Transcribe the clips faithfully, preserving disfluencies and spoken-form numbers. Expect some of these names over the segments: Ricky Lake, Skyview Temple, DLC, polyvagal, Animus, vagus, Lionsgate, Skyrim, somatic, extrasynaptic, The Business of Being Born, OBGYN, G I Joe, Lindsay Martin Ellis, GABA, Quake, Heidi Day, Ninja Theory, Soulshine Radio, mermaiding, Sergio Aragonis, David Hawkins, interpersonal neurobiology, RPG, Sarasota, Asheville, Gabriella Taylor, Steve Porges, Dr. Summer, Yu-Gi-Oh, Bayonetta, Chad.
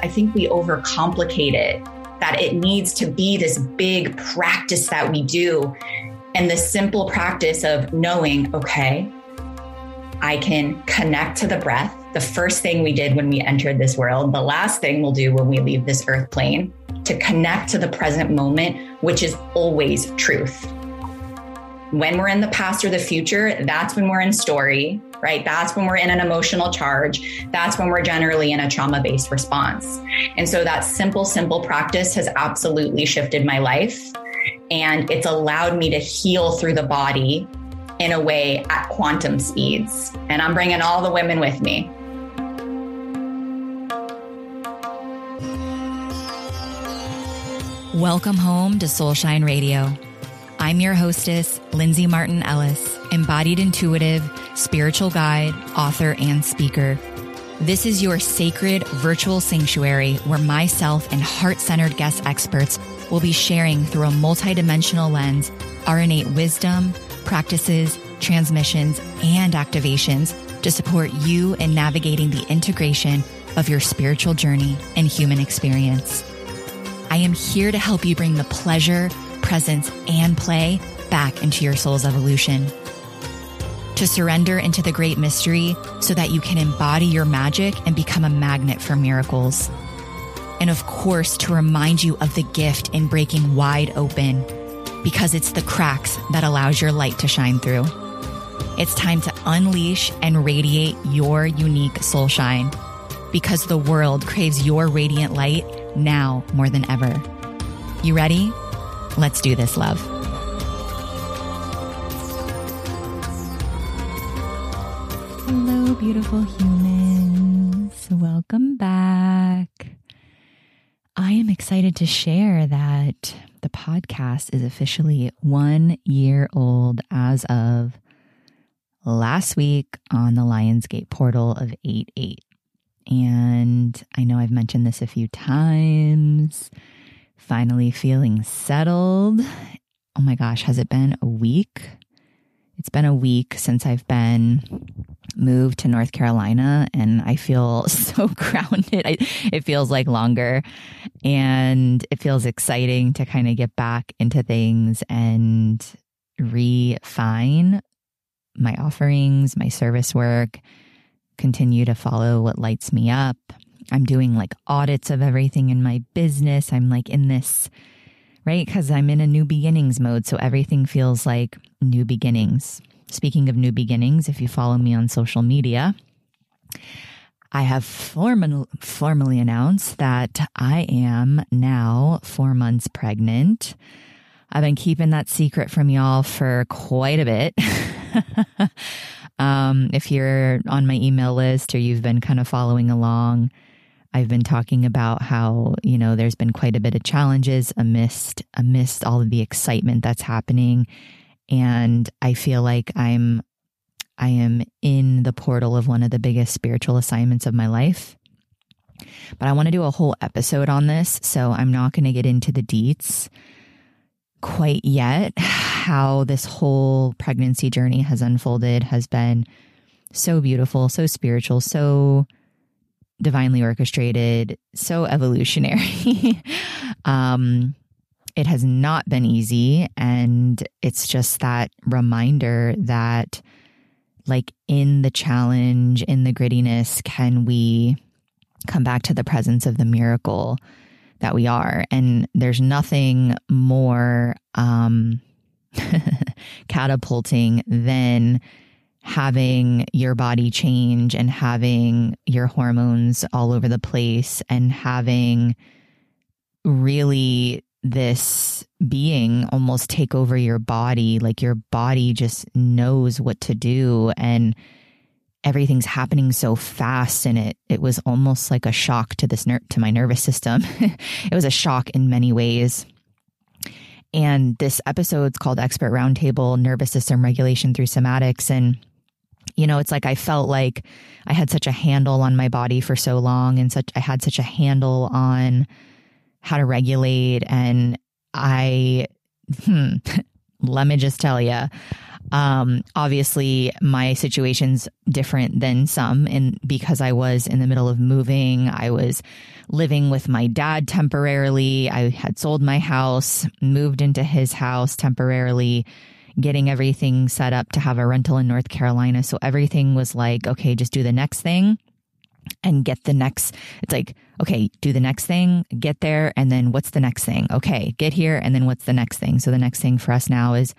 I think we overcomplicate it, that it needs to be this big practice that we do. And the simple practice of knowing, okay, I can connect to the breath, the first thing we did when we entered this world, the last thing we'll do when we leave this earth plane, to connect to the present moment, which is always truth. When we're in the past or the future, that's when we're in story, right? That's when we're in an emotional charge. That's when we're generally in a trauma-based response. And so that simple, simple practice has absolutely shifted my life. And it's allowed me to heal through the body in a way at quantum speeds. And I'm bringing all the women with me. Welcome home to Soulshine Radio. I'm your hostess, Lindsay Martin Ellis, embodied intuitive, spiritual guide, author, and speaker. This is your sacred virtual sanctuary where myself and heart-centered guest experts will be sharing through a multidimensional lens our innate wisdom, practices, transmissions, and activations to support you in navigating the integration of your spiritual journey and human experience. I am here to help you bring the pleasure, presence, and play back into your soul's evolution, to surrender into the great mystery so that you can embody your magic and become a magnet for miracles. And of course, to remind you of the gift in breaking wide open, because it's the cracks that allows your light to shine through. It's time to unleash and radiate your unique soul shine, because the world craves your radiant light now more than ever. You ready? Let's do this, love. Hello, beautiful humans. Welcome back. I am excited to share that the podcast is officially one year old as of last week on the Lionsgate portal of eight eight. And I know I've mentioned this a few times. Finally feeling settled. Oh my gosh, has it been a week? It's been a week since I've been moved to North Carolina, and I feel so grounded. I, it feels like longer, and it feels exciting to kind of get back into things and refine my offerings, my service work, continue to follow what lights me up. I'm doing like audits of everything in my business. I'm like in this, right? Because I'm in a new beginnings mode. So everything feels like new beginnings. Speaking of new beginnings, if you follow me on social media, I have formal, formally announced that I am now four months pregnant. I've been keeping that secret from y'all for quite a bit. um, if you're on my email list or you've been kind of following along, I've been talking about how, you know, there's been quite a bit of challenges amidst, amidst all of the excitement that's happening. And I feel like I'm, I am in the portal of one of the biggest spiritual assignments of my life, but I want to do a whole episode on this. So I'm not going to get into the deets quite yet. How this whole pregnancy journey has unfolded has been so beautiful, so spiritual, so divinely orchestrated, so evolutionary. um, it has not been easy. And it's just that reminder that, like, in the challenge, in the grittiness, can we come back to the presence of the miracle that we are? And there's nothing more um, catapulting than having your body change and having your hormones all over the place and having really this being almost take over your body. Like, your body just knows what to do, and everything's happening so fast. And it it was almost like a shock to this ner- to my nervous system. It was a shock in many ways. And this episode's called Expert Roundtable: Nervous System Regulation Through Somatics. And, you know, it's like I felt like I had such a handle on my body for so long, and such I had such a handle on how to regulate. And I, hmm, let me just tell you, Um, obviously, my situation's different than some, and because I was in the middle of moving, I was living with my dad temporarily. I had sold my house, moved into his house temporarily, getting everything set up to have a rental in North Carolina. So everything was like, okay, just do the next thing and get the next. It's like, okay, do the next thing, get there. And then what's the next thing? Okay, get here. And then what's the next thing? So the next thing for us now is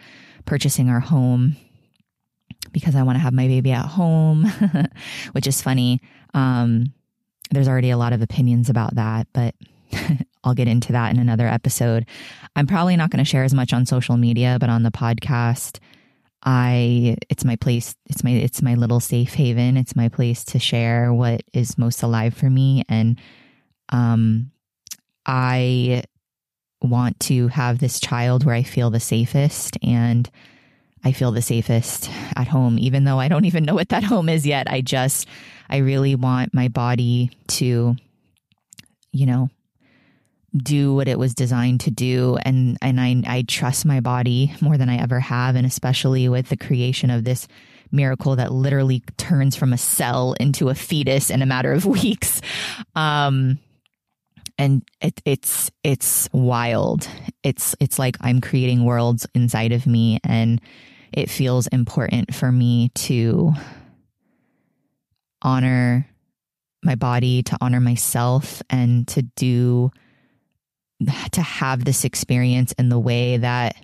purchasing our home, because I want to have my baby at home, which is funny. Um, there's already a lot of opinions about that, but I'll get into that in another episode. I'm probably not going to share as much on social media, but on the podcast, I, it's my place. It's my, it's my little safe haven. It's my place to share what is most alive for me. And, um, I want to have this child where I feel the safest, and I feel the safest at home, even though I don't even know what that home is yet. I just, I really want my body to, you know, do what it was designed to do. And, and I, I trust my body more than I ever have. And especially with the creation of this miracle that literally turns from a cell into a fetus in a matter of weeks. Um, and it, it's, it's wild. It's, it's like I'm creating worlds inside of me, and it feels important for me to honor my body, to honor myself, and to do to have this experience in the way that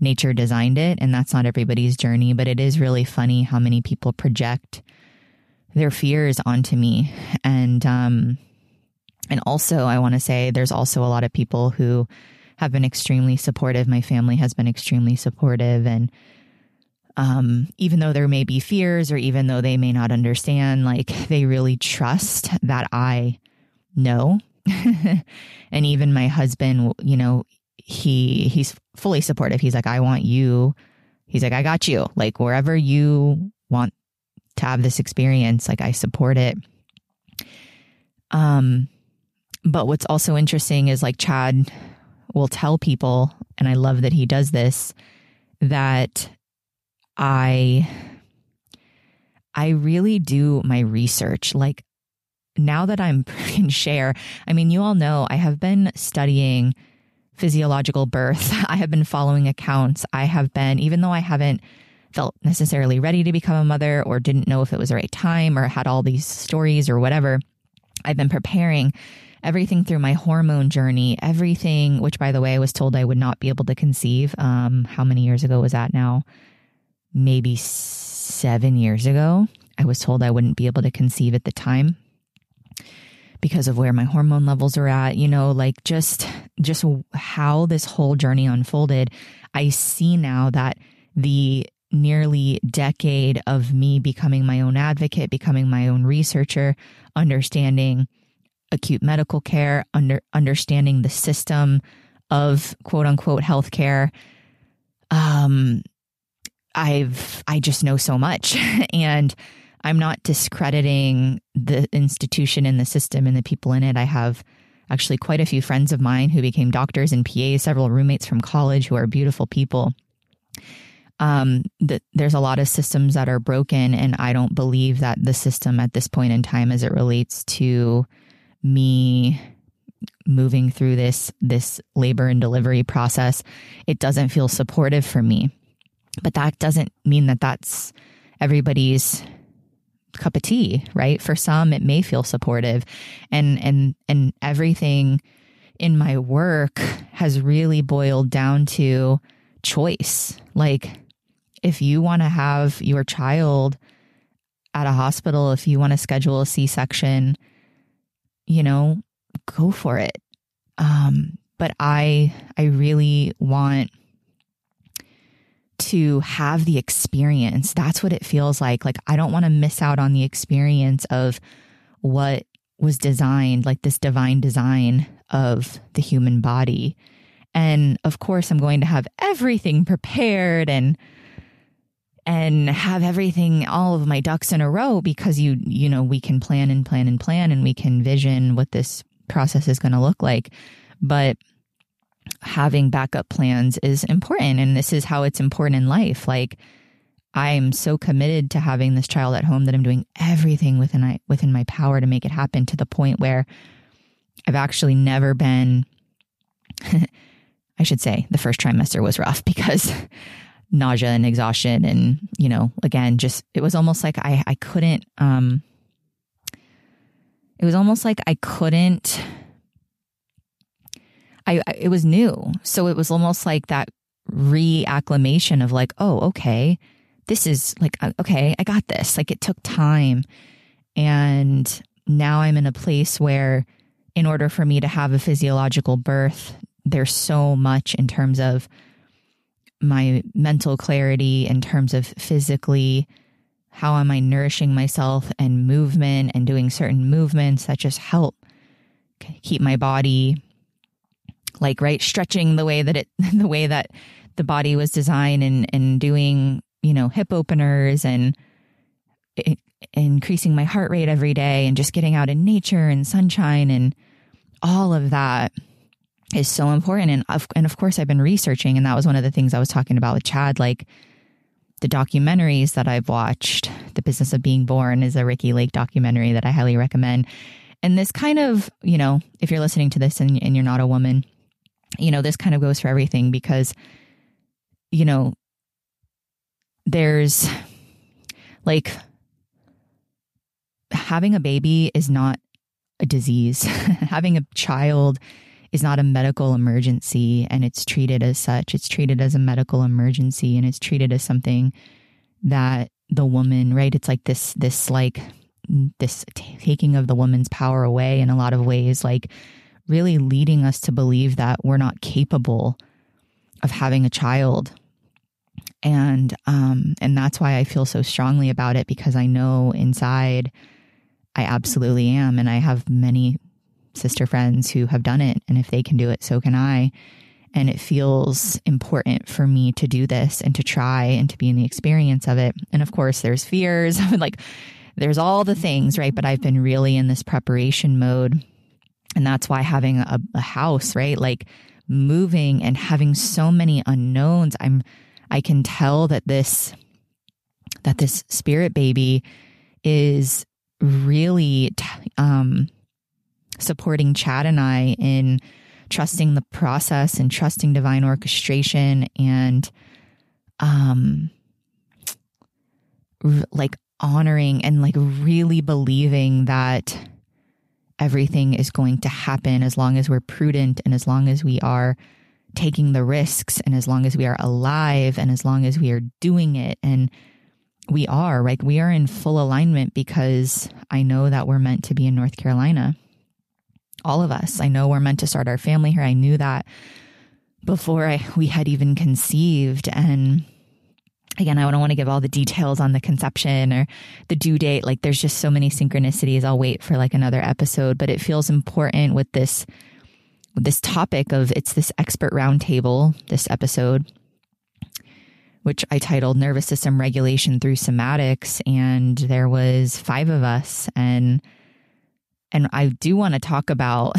nature designed it. And that's not everybody's journey, but it is really funny how many people project their fears onto me. And, um, and also I want to say there's also a lot of people who have been extremely supportive. My family has been extremely supportive, and, um, even though there may be fears, or even though they may not understand, like they really trust that I know. And even my husband, you know, he, he's fully supportive. He's like, I want you. He's like, I got you. Like wherever you want to have this experience, like I support it. Um, but what's also interesting is like Chad will tell people, and I love that he does this, that I, I really do my research. Like, now that I'm can share, I mean, you all know I have been studying physiological birth. I have been following accounts. I have been, even though I haven't felt necessarily ready to become a mother, or didn't know if it was the right time, or had all these stories or whatever, I've been preparing everything through my hormone journey, everything, which by the way, I was told I would not be able to conceive. Um, how many years ago was that now? Maybe seven years ago. I was told I wouldn't be able to conceive at the time, because of where my hormone levels are at, you know, like just, just how this whole journey unfolded. I see now that the nearly decade of me becoming my own advocate, becoming my own researcher, understanding acute medical care, under understanding the system of quote unquote healthcare. Um, I've, I just know so much. And I'm not discrediting the institution and the system and the people in it. I have actually quite a few friends of mine who became doctors and P As, several roommates from college who are beautiful people. Um, the, there's a lot of systems that are broken, and I don't believe that the system at this point in time, as it relates to me moving through this, this labor and delivery process, it doesn't feel supportive for me. But that doesn't mean that that's everybody's cup of tea, right? For some, it may feel supportive, and, and, and everything in my work has really boiled down to choice. Like if you want to have your child at a hospital, if you want to schedule a C-section, you know, go for it. Um, but I, I really want to have the experience. That's what it feels like. Like, I don't want to miss out on the experience of what was designed, like this divine design of the human body. And of course, I'm going to have everything prepared and, and have everything, all of my ducks in a row, because you, you know, we can plan and plan and plan, and we can vision what this process is going to look like. But having backup plans is important. And this is how it's important in life. Like I'm so committed to having this child at home that I'm doing everything within I, within my power to make it happen, to the point where I've actually never been, I should say the first trimester was rough because nausea and exhaustion and, you know, again, just, it was almost like I, I couldn't, um, it was almost like I couldn't, I, I it was new. So it was almost like that reacclimation of like, oh, okay, this is like, okay, I got this. Like, it took time. And now I'm in a place where in order for me to have a physiological birth, there's so much in terms of my mental clarity, in terms of physically, how am I nourishing myself, and movement and doing certain movements that just help keep my body like, right, stretching the way that it, the way that the body was designed, and, and doing, you know, hip openers and it, increasing my heart rate every day and just getting out in nature and sunshine and all of that is so important. And of, and of course I've been researching, and that was one of the things I was talking about with Chad, like the documentaries that I've watched. The Business of Being Born is a Ricky Lake documentary that I highly recommend. And this kind of, you know, if you're listening to this and, and you're not a woman, you know, this kind of goes for everything, because, you know, there's like, having a baby is not a disease. Having a child is not a medical emergency, and it's treated as such. It's treated as a medical emergency, and it's treated as something that the woman, right? It's like this, this, like this taking of the woman's power away in a lot of ways, like really leading us to believe that we're not capable of having a child. And, um, and that's why I feel so strongly about it, because I know inside I absolutely am. And I have many sister friends who have done it, and if they can do it, so can I. And it feels important for me to do this and to try and to be in the experience of it. And of course there's fears, like there's all the things, right? But I've been really in this preparation mode, and that's why having a, a house, right? Like moving and having so many unknowns, I'm, I can tell that this, that this spirit baby is really um, supporting Chad and I in trusting the process and trusting divine orchestration, and um, r- like honoring and like really believing that everything is going to happen as long as we're prudent, and as long as we are taking the risks, and as long as we are alive, and as long as we are doing it. And we are, like, we are in full alignment, because I know that we're meant to be in North Carolina. All of us. I know we're meant to start our family here. I knew that before I, we had even conceived. And again, I don't want to give all the details on the conception or the due date. Like, there's just so many synchronicities. I'll wait for like another episode, but it feels important with this this topic of, it's this expert roundtable, this episode, which I titled Nervous System Regulation Through Somatics. And there was five of us. And, and I do want to talk about,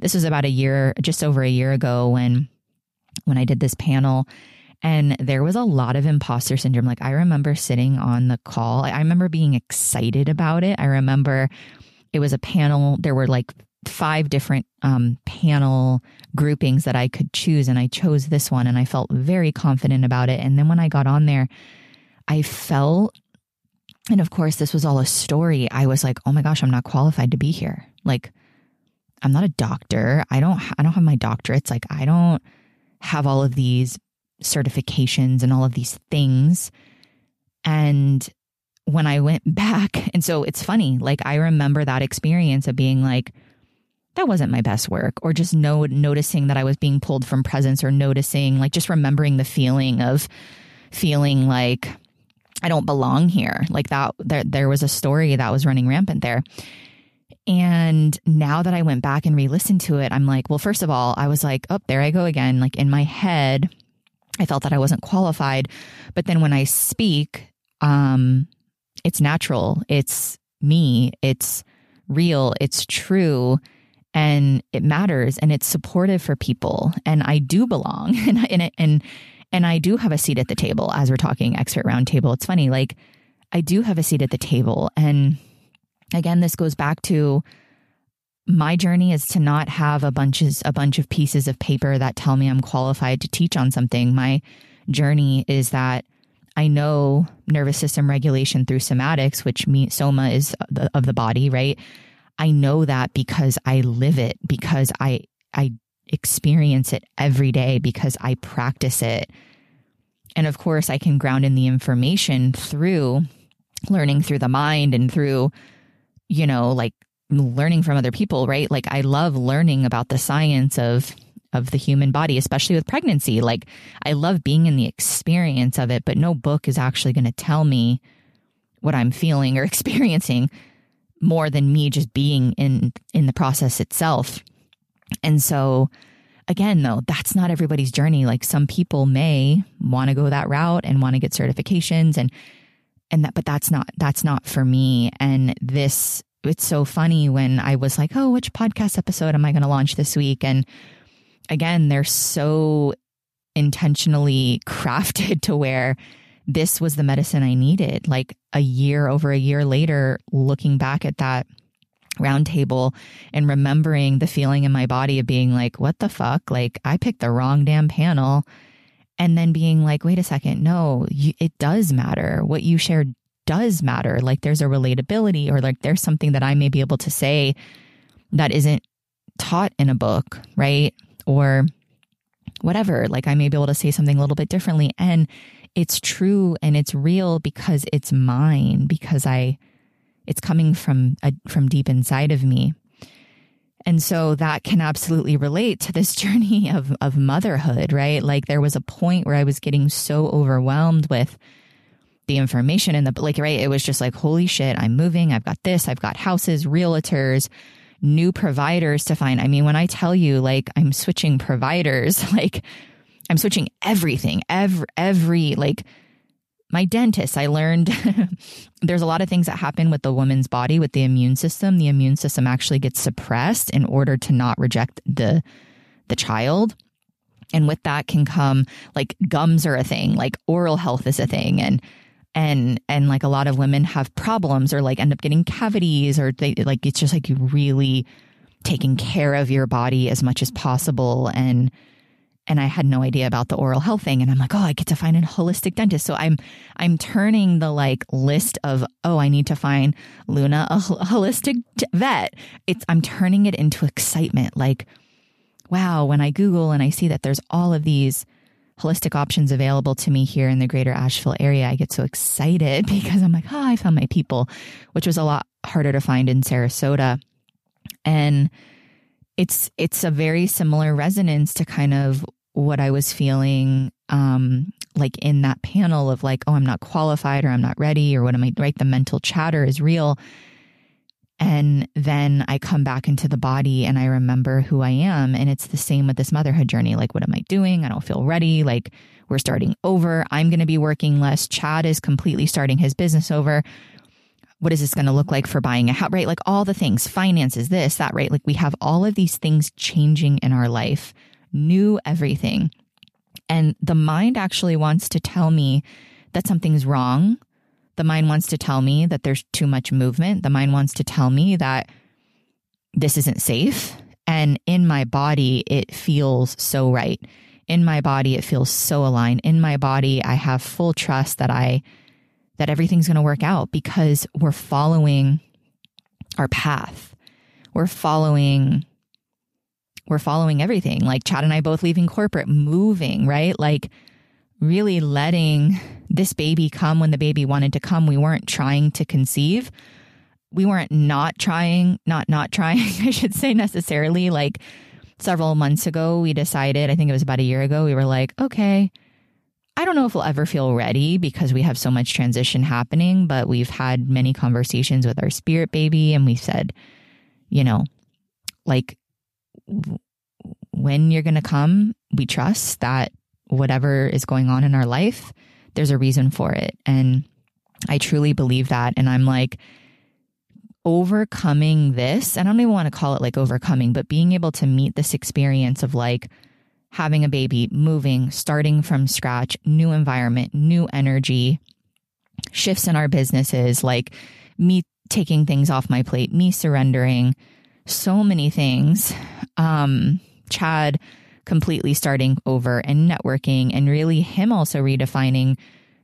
this was about a year, just over a year ago when, when I did this panel, and there was a lot of imposter syndrome. Like, I remember sitting on the call. I remember being excited about it. I remember it was a panel. There were like five different um, panel groupings that I could choose, and I chose this one, and I felt very confident about it. And then when I got on there, I felt, and of course this was all a story, I was like, oh my gosh, I'm not qualified to be here. Like, I'm not a doctor. I don't, I don't have my doctorates. Like, I don't have all of these certifications and all of these things. And when I went back, and so it's funny, like I remember that experience of being like, that wasn't my best work, or just no noticing that I was being pulled from presence, or noticing, like just remembering the feeling of feeling like I don't belong here. Like that, there, there was a story that was running rampant there. And now that I went back and re-listened to it, I'm like, well, first of all, I was like, oh, there I go again. Like in my head, I felt that I wasn't qualified. But then when I speak, um, it's natural. It's me. It's real. It's true. And it matters, and it's supportive for people, and I do belong, and and and And I do have a seat at the table as we're talking expert roundtable. It's funny, like I do have a seat at the table. And again, this goes back to my journey is to not have a bunches, a bunch of pieces of paper that tell me I'm qualified to teach on something. My journey is that I know nervous system regulation through somatics, which means soma is the, of the body, right? I know that because I live it, because I I experience it every day, because I practice it. And of course, I can ground in the information through learning through the mind and through, you know, like learning from other people, right? Like I love learning about the science of of the human body, especially with pregnancy. Like I love being in the experience of it, but no book is actually going to tell me what I'm feeling or experiencing more than me just being in, in the process itself. And so again, though, that's not everybody's journey. Like some people may want to go that route and want to get certifications and, and that, but that's not, that's not for me. And this, it's so funny when I was like, oh, which podcast episode am I going to launch this week? And again, they're so intentionally crafted to where this was the medicine I needed. Like a year over a year later, looking back at that round table and remembering the feeling in my body of being like, what the fuck? Like I picked the wrong damn panel. And then being like, wait a second, no, you, it does matter. What you shared does matter. Like there's a relatability, or like there's something that I may be able to say that isn't taught in a book, right? Or whatever, like I may be able to say something a little bit differently. And it's true and it's real because it's mine, because I, it's coming from, a, from deep inside of me. And so that can absolutely relate to this journey of, of motherhood, right? Like there was a point where I was getting so overwhelmed with the information and the, like, right. It was just like, holy shit, I'm moving. I've got this, I've got houses, realtors, new providers to find. I mean, when I tell you, like, I'm switching providers, like I'm switching everything, every, every, like my dentist, I learned there's a lot of things that happen with the woman's body, with the immune system. The immune system actually gets suppressed in order to not reject the, the child. And with that can come like gums are a thing, like oral health is a thing. And And, and like a lot of women have problems or like end up getting cavities, or they like, it's just like you really taking care of your body as much as possible. And, and I had no idea about the oral health thing. And I'm like, oh, I get to find a holistic dentist. So I'm, I'm turning the like list of, oh, I need to find Luna, a holistic vet. It's, I'm turning it into excitement. Like, wow, when I Google and I see that there's all of these holistic options available to me here in the greater Asheville area, I get so excited because I'm like, oh, I found my people, which was a lot harder to find in Sarasota. And it's, it's a very similar resonance to kind of what I was feeling, um, like in that panel of like, oh, I'm not qualified, or I'm not ready, or what am I, right? The mental chatter is real. And then I come back into the body and I remember who I am. And it's the same with this motherhood journey. Like, what am I doing? I don't feel ready. Like, we're starting over. I'm going to be working less. Chad is completely starting his business over. What is this going to look like for buying a house, right? Like all the things, finances, this, that, right? Like we have all of these things changing in our life, new everything. And the mind actually wants to tell me that something's wrong. The mind wants to tell me that there's too much movement. The mind wants to tell me that this isn't safe. And in my body, it feels so right. In my body, it feels so aligned. In my body, I have full trust that I, that everything's going to work out because we're following our path. We're following, we're following everything. Like Chad and I both leaving corporate, moving, right? Like really letting this baby come when the baby wanted to come. We weren't trying to conceive. We weren't not trying, not, not trying, I should say necessarily. Like several months ago, we decided, I think it was about a year ago, we were like, okay, I don't know if we'll ever feel ready because we have so much transition happening, but we've had many conversations with our spirit baby. And we said, you know, like when you're going to come, we trust that whatever is going on in our life, there's a reason for it. And I truly believe that. And I'm like overcoming this. And I don't even want to call it like overcoming, but being able to meet this experience of like having a baby, moving, starting from scratch, new environment, new energy, shifts in our businesses, like me taking things off my plate, me surrendering, so many things. Um, Chad completely starting over and networking, and really him also redefining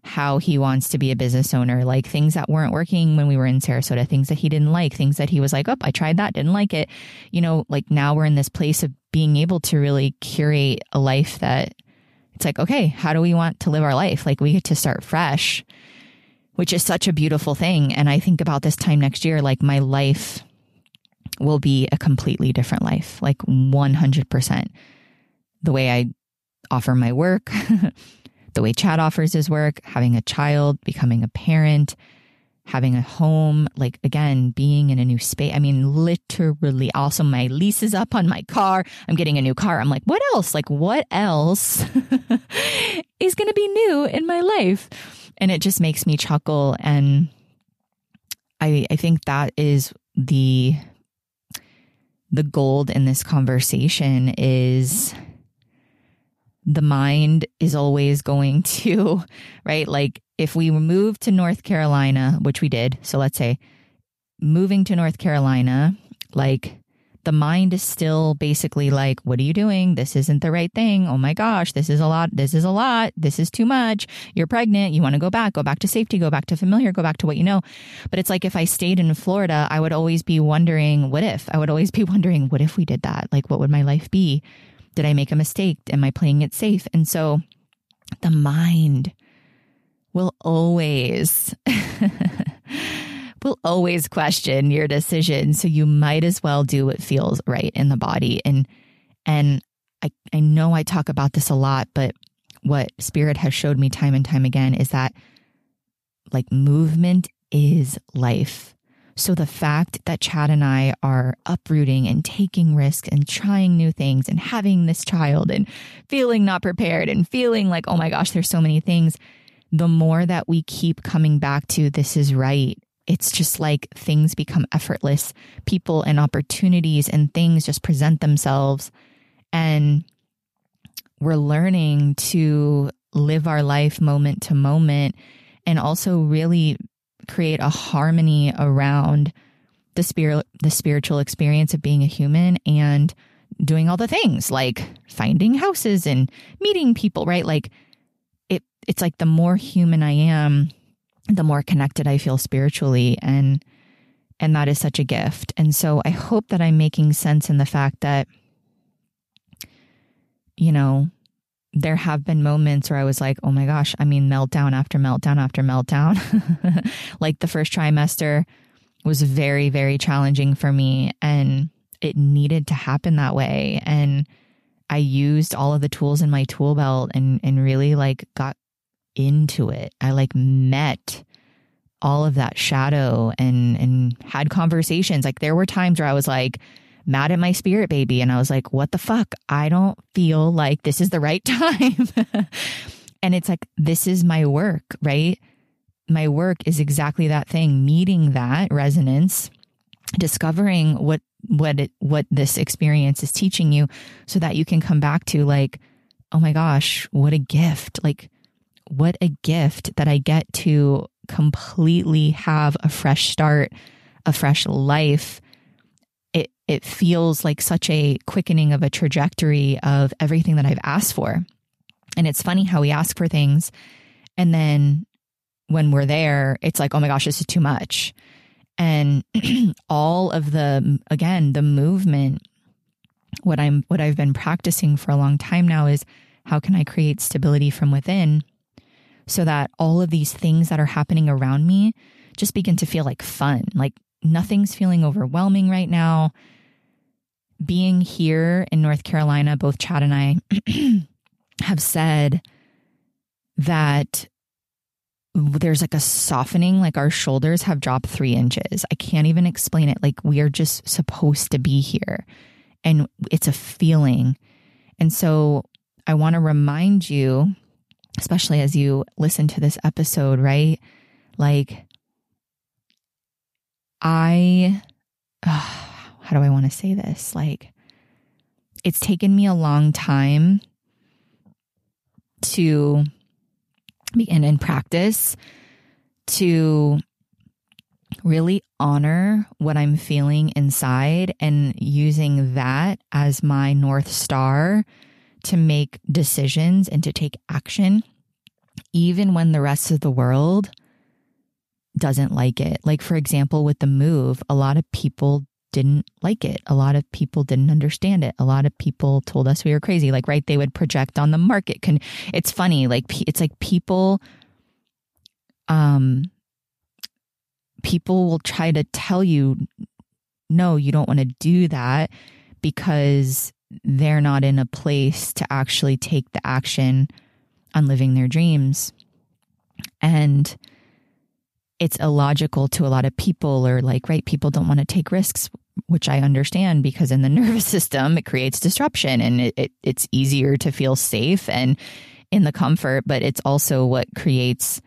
how he wants to be a business owner, like things that weren't working when we were in Sarasota, things that he didn't like, things that he was like, oh, I tried that, didn't like it. You know, like now we're in this place of being able to really curate a life that it's like, okay, how do we want to live our life? Like we get to start fresh, which is such a beautiful thing. And I think about this time next year, like my life will be a completely different life, like one hundred percent. The way I offer my work, the way Chad offers his work, having a child, becoming a parent, having a home, like, again, being in a new space. I mean, literally, also my lease is up on my car. I'm getting a new car. I'm like, what else? Like, what else is going to be new in my life? And it just makes me chuckle. And I, I think that is the, the gold in this conversation is... the mind is always going to, right? Like if we move to North Carolina, which we did. So let's say moving to North Carolina, like the mind is still basically like, what are you doing? This isn't the right thing. Oh my gosh, this is a lot. This is a lot. This is too much. You're pregnant. You want to go back, go back to safety, go back to familiar, go back to what you know. But it's like, if I stayed in Florida, I would always be wondering, what if? I would always be wondering, what if we did that? Like, what would my life be? Did I make a mistake? Am I playing it safe? And so the mind will always, will always question your decision. So you might as well do what feels right in the body. And, and I, I know I talk about this a lot, but what Spirit has showed me time and time again is that like movement is life. So the fact that Chad and I are uprooting and taking risks and trying new things and having this child and feeling not prepared and feeling like, oh my gosh, there's so many things. The more that we keep coming back to this is right, it's just like things become effortless. People and opportunities and things just present themselves. And we're learning to live our life moment to moment and also really create a harmony around the spirit, the spiritual experience of being a human and doing all the things like finding houses and meeting people, right? Like it, it's like the more human I am, the more connected I feel spiritually. And, and that is such a gift. And so I hope that I'm making sense in the fact that, you know, there have been moments where I was like, oh my gosh, I mean, meltdown after meltdown after meltdown. Like the first trimester was very, very challenging for me, and it needed to happen that way. And I used all of the tools in my tool belt and, and really like got into it. I like met all of that shadow and, and had conversations. Like there were times where I was like, mad at my spirit baby. And I was like, what the fuck? I don't feel like this is the right time. And it's like, this is my work, right? My work is exactly that thing, meeting that resonance, discovering what, what, it, what this experience is teaching you so that you can come back to like, oh my gosh, what a gift. Like what a gift that I get to completely have a fresh start, a fresh life. It feels like such a quickening of a trajectory of everything that I've asked for. And it's funny how we ask for things. And then when we're there, it's like, oh my gosh, this is too much. And all of the, again, the movement, what I'm, what I've been practicing for a long time now is how can I create stability from within so that all of these things that are happening around me just begin to feel like fun, like nothing's feeling overwhelming right now. Being here in North Carolina, both Chad and I have said that there's like a softening, like our shoulders have dropped three inches. I can't even explain it. Like we are just supposed to be here and it's a feeling. And so I want to remind you, especially as you listen to this episode, right? Like I, uh, how do I want to say this? Like, it's taken me a long time to begin in practice to really honor what I'm feeling inside and using that as my North Star to make decisions and to take action, even when the rest of the world doesn't like it. Like, for example, with the move, a lot of people didn't like it. A lot of people didn't understand it. A lot of people told us we were crazy. Like, right, they would project on the market. It's funny. Like, it's like people, um, people will try to tell you, no, you don't want to do that because they're not in a place to actually take the action on living their dreams. And it's illogical to a lot of people, or like, right, people don't want to take risks, which I understand, because in the nervous system, it creates disruption and it, it it's easier to feel safe and in the comfort, but it's also what creates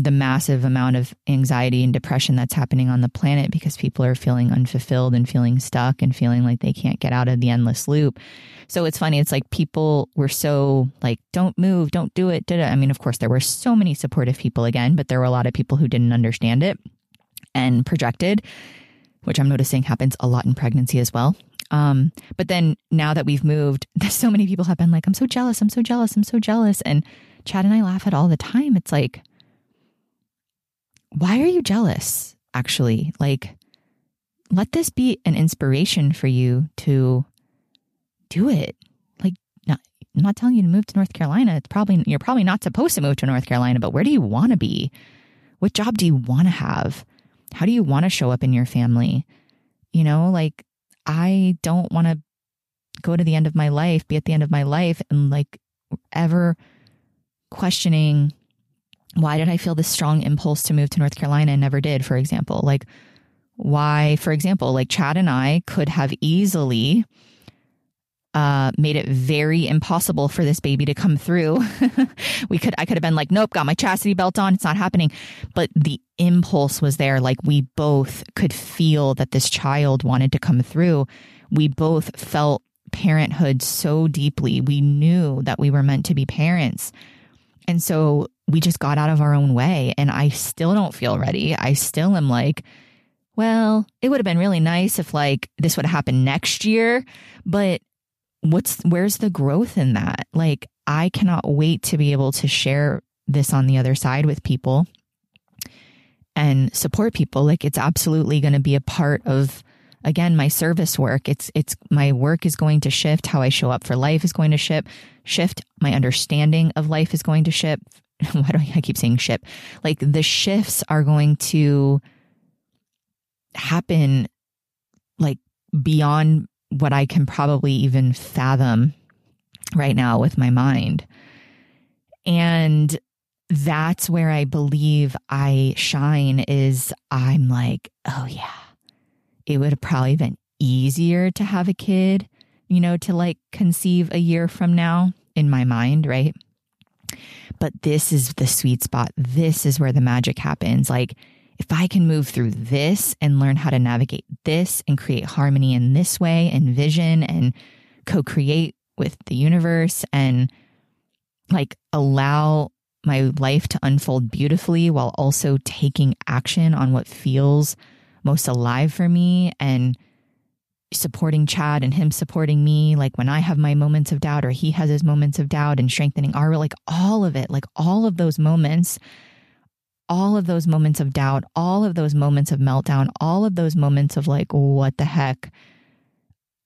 the massive amount of anxiety and depression that's happening on the planet, because people are feeling unfulfilled and feeling stuck and feeling like they can't get out of the endless loop. So it's funny. It's like people were so like, don't move, don't do it. Da-da. I mean, of course, there were so many supportive people again, but there were a lot of people who didn't understand it and projected, which I'm noticing happens a lot in pregnancy as well. Um, but then now that we've moved, so many people have been like, I'm so jealous. I'm so jealous. I'm so jealous. And Chad and I laugh at all the time. It's like, why are you jealous? Actually, like, let this be an inspiration for you to do it. Like, not, I'm not telling you to move to North Carolina. It's probably, you're probably not supposed to move to North Carolina, but where do you want to be? What job do you want to have? How do you want to show up in your family? You know, like, I don't want to go to the end of my life, be at the end of my life and like ever questioning, why did I feel this strong impulse to move to North Carolina and never did, for example? Like, why, for example, like Chad and I could have easily uh, made it very impossible for this baby to come through. we could, I could have been like, nope, got my chastity belt on. It's not happening. But the impulse was there. Like, we both could feel that this child wanted to come through. We both felt parenthood so deeply. We knew that we were meant to be parents. And so we just got out of our own way, and I still don't feel ready. I still am like, well, it would have been really nice if like this would happen next year, but what's, where's the growth in that? Like, I cannot wait to be able to share this on the other side with people and support people. Like, it's absolutely going to be a part of, again, my service work. It's, it's, my work is going to shift. How I show up for life is going to shift. Shift. My understanding of life is going to shift. Why do I keep saying ship? Like, the shifts are going to happen like beyond what I can probably even fathom right now with my mind. And that's where I believe I shine, is I'm like, oh yeah, it would have probably been easier to have a kid, you know, to like conceive a year from now in my mind, right? But this is the sweet spot. This is where the magic happens. Like, if I can move through this and learn how to navigate this and create harmony in this way and vision and co-create with the universe and like allow my life to unfold beautifully while also taking action on what feels most alive for me and supporting Chad and him supporting me, like when I have my moments of doubt or he has his moments of doubt and strengthening our, like all of it, like all of those moments, all of those moments of doubt, all of those moments of meltdown, all of those moments of like, what the heck,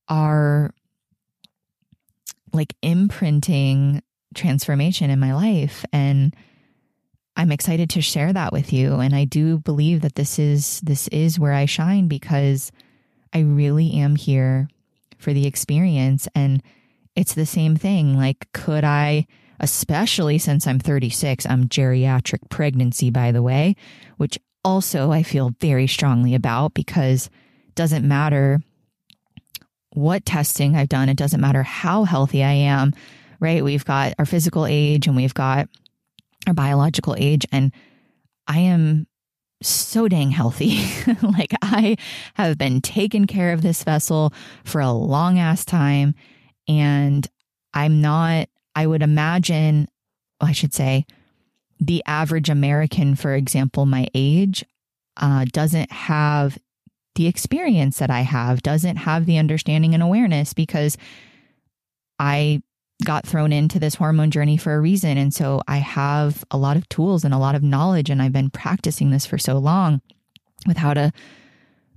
are like imprinting transformation in my life. And I'm excited to share that with you. And I do believe that this is, this is where I shine, because I really am here for the experience. And it's the same thing. Like, could I, especially since I'm thirty-six, I'm geriatric pregnancy, by the way, which also I feel very strongly about, because it doesn't matter what testing I've done. It doesn't matter how healthy I am, right? We've got our physical age and we've got our biological age, and I am so dang healthy. Like, I have been taking care of this vessel for a long ass time, and I'm not, I would imagine I should say, the average American, for example, my age, uh, doesn't have the experience that I have, doesn't have the understanding and awareness, because I got thrown into this hormone journey for a reason. And so I have a lot of tools and a lot of knowledge, and I've been practicing this for so long with how to,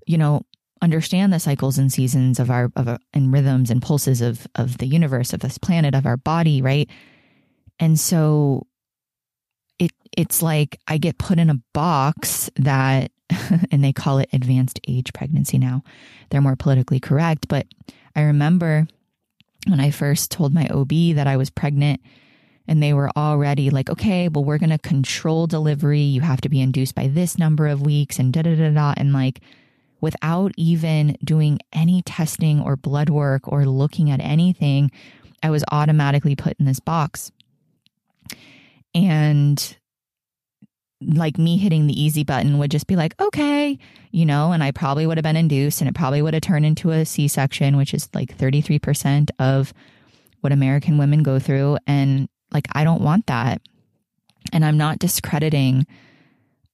you know, understand the cycles and seasons of our, of our and rhythms and pulses of of the universe, of this planet, of our body, right? And so it it's like I get put in a box that, and they call it advanced age pregnancy now. They're more politically correct. But I remember when I first told my O B that I was pregnant, and they were already like, okay, well, we're going to control delivery. You have to be induced by this number of weeks and da da da da. And like, without even doing any testing or blood work or looking at anything, I was automatically put in this box. And like, me hitting the easy button would just be like, okay, you know, and I probably would have been induced, and it probably would have turned into a C-section, which is like thirty-three percent of what American women go through. And like, I don't want that. And I'm not discrediting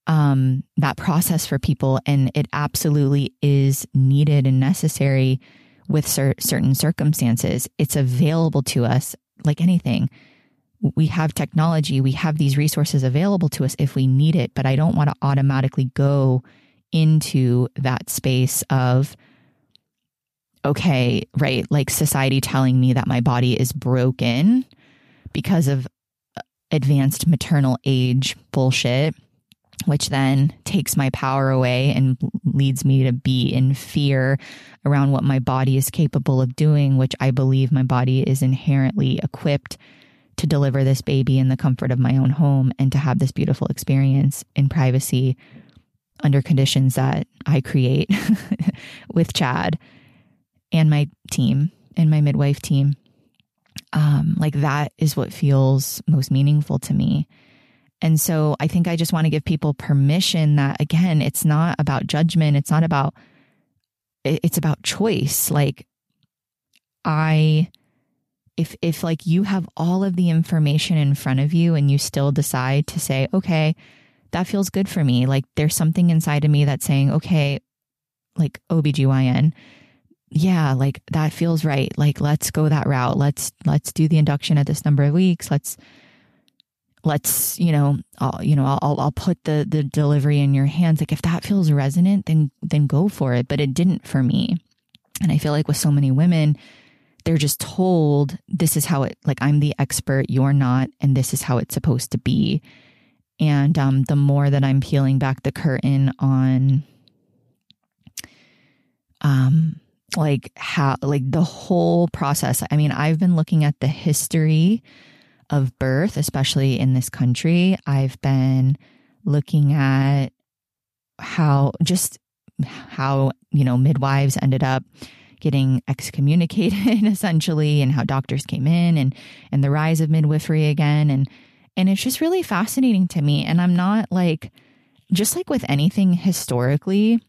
um, that process for people. And it absolutely is needed and necessary with cer- certain circumstances. It's available to us like anything. We have technology, we have these resources available to us if we need it, but I don't want to automatically go into that space of, okay, right, like society telling me that my body is broken because of advanced maternal age bullshit, which then takes my power away and leads me to be in fear around what my body is capable of doing, which I believe my body is inherently equipped to deliver this baby in the comfort of my own home and to have this beautiful experience in privacy under conditions that I create with Chad and my team and my midwife team. Um, like, that is what feels most meaningful to me. And so I think I just want to give people permission that, again, it's not about judgment. It's not about, it's about choice. Like, I... If, if like you have all of the information in front of you and you still decide to say, okay, that feels good for me. Like, there's something inside of me that's saying, okay, like O B G Y N. Yeah. Like, that feels right. Like, let's go that route. Let's, let's do the induction at this number of weeks. Let's, let's, you know, I'll, you know, I'll, I'll put the, the delivery in your hands. Like, if that feels resonant, then, then go for it. But it didn't for me. And I feel like with so many women, they're just told, this is how it, like, I'm the expert, you're not, and this is how it's supposed to be. And um, the more that I'm peeling back the curtain on, um, like how, like the whole process. I mean, I've been looking at the history of birth, especially in this country. I've been looking at how, just how, you know, midwives ended up getting excommunicated essentially, and how doctors came in, and, and the rise of midwifery again. And, and it's just really fascinating to me. And I'm not like, just like with anything historically,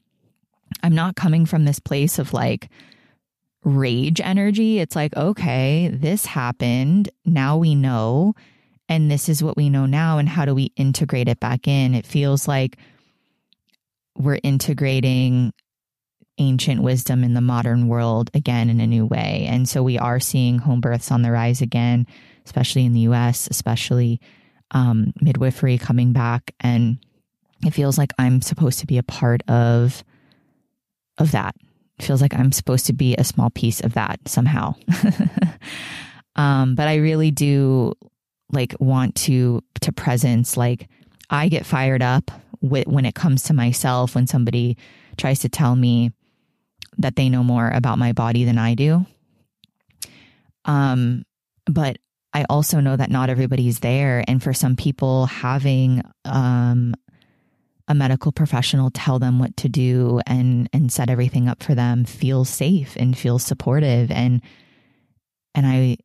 I'm not coming from this place of like rage energy. It's like, okay, this happened. Now we know, and this is what we know now. And how do we integrate it back in? It feels like we're integrating ancient wisdom in the modern world again in a new way. And so we are seeing home births on the rise again, especially in the U S, especially um, midwifery coming back. And it feels like I'm supposed to be a part of, of that. It feels like I'm supposed to be a small piece of that somehow. um, but I really do like want to, to presence, like I get fired up with, when it comes to myself, when somebody tries to tell me that they know more about my body than I do. Um, but I also know that not everybody's there. And for some people, having um, a medical professional tell them what to do and, and set everything up for them feels safe and feels supportive. And, and I,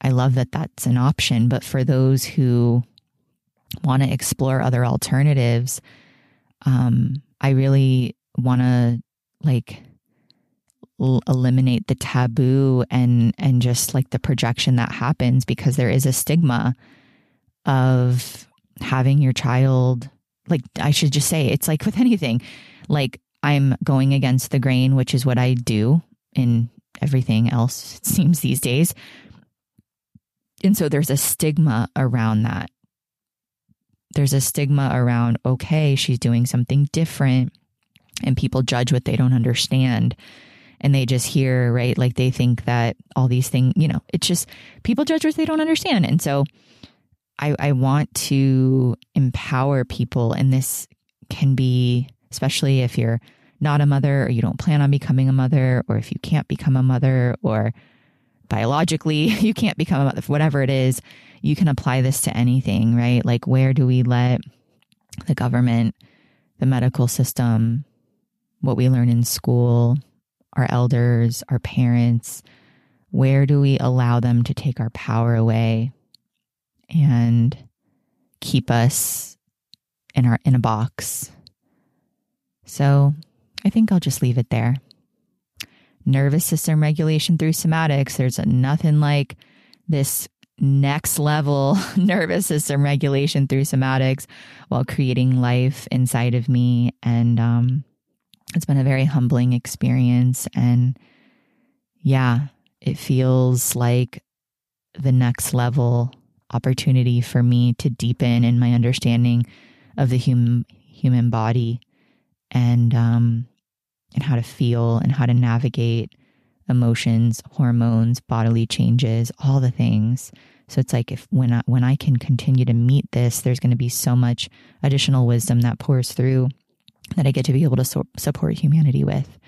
I love that that's an option, but for those who want to explore other alternatives, um, I really want to like eliminate the taboo and and just like the projection that happens, because there is a stigma of having your child, like I should just say, it's like with anything, like I'm going against the grain, which is what I do in everything else, it seems, these days. And so there's a stigma around that. There's a stigma around, okay, she's doing something different, and people judge what they don't understand. And they just hear, right? Like they think that all these things, you know, it's just people judge what they don't understand. And so I, I want to empower people. And this can be, especially if you're not a mother or you don't plan on becoming a mother, or if you can't become a mother, or biologically you can't become a mother, whatever it is, you can apply this to anything, right? Like, where do we let the government, the medical system, what we learn in school, our elders, our parents, where do we allow them to take our power away and keep us in our in a box? So I think I'll just leave it there. Nervous system regulation through somatics. There's nothing like this next level nervous system regulation through somatics while creating life inside of me. And um, it's been a very humbling experience. And yeah, it feels like the next level opportunity for me to deepen in my understanding of the human human body, and um, and how to feel and how to navigate emotions, hormones, bodily changes, all the things. So it's like if when I, when I can continue to meet this, there's going to be so much additional wisdom that pours through that I get to be able to so- support humanity with.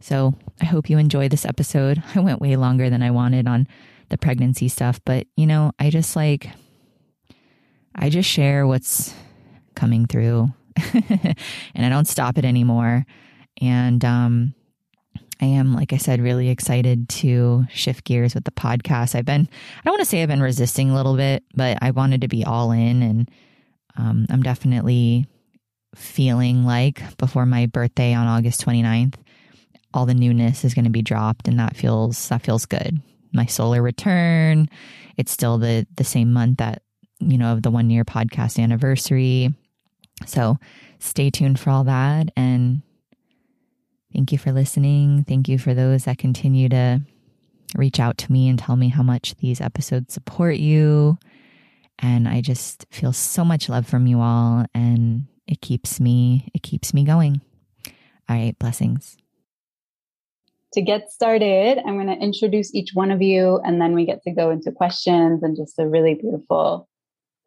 So I hope you enjoy this episode. I went way longer than I wanted on the pregnancy stuff, but you know, I just like, I just share what's coming through. And I don't stop it anymore. And um, I am, like I said, really excited to shift gears with the podcast. I've been, I don't want to say I've been resisting a little bit, but I wanted to be all in. And um, I'm definitely feeling like before my birthday on August twenty-ninth, all the newness is going to be dropped. And that feels, that feels good. My solar return, it's still the the same month that, you know, of the one year podcast anniversary. So stay tuned for all that. And thank you for listening. Thank you for those that continue to reach out to me and tell me how much these episodes support you. And I just feel so much love from you all. And it keeps me, it keeps me going. All right. Blessings. To get started, I'm going to introduce each one of you, and then we get to go into questions and just a really beautiful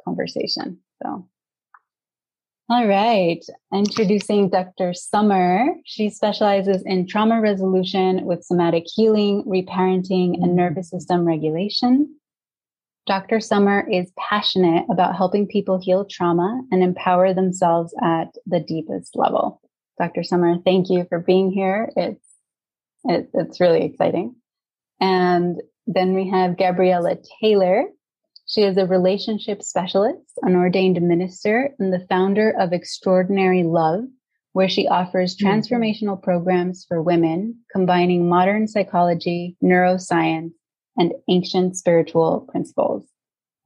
conversation. So. All right. Introducing Doctor Summer. She specializes in trauma resolution with somatic healing, reparenting, and nervous system regulation. Doctor Summer is passionate about helping people heal trauma and empower themselves at the deepest level. Doctor Summer, thank you for being here. It's, it, it's really exciting. And then we have Gabriella Taylor. She is a relationship specialist, an ordained minister, and the founder of Extraordinary Love, where she offers transformational programs for women, combining modern psychology, neuroscience, and ancient spiritual principles.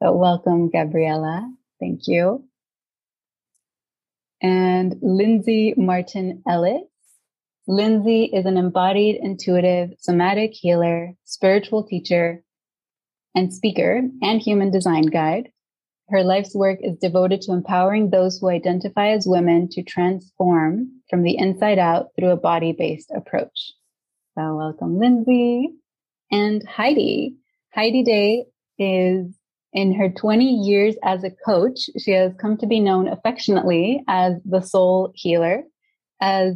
So welcome, Gabriella. Thank you. And Lindsay Martin Ellis. Lindsay is an embodied, intuitive, somatic healer, spiritual teacher, and speaker, and human design guide. Her life's work is devoted to empowering those who identify as women to transform from the inside out through a body-based approach. So welcome, Lindsay. And Heidi. Heidi Day is in her twenty years as a coach. She has come to be known affectionately as the soul healer, as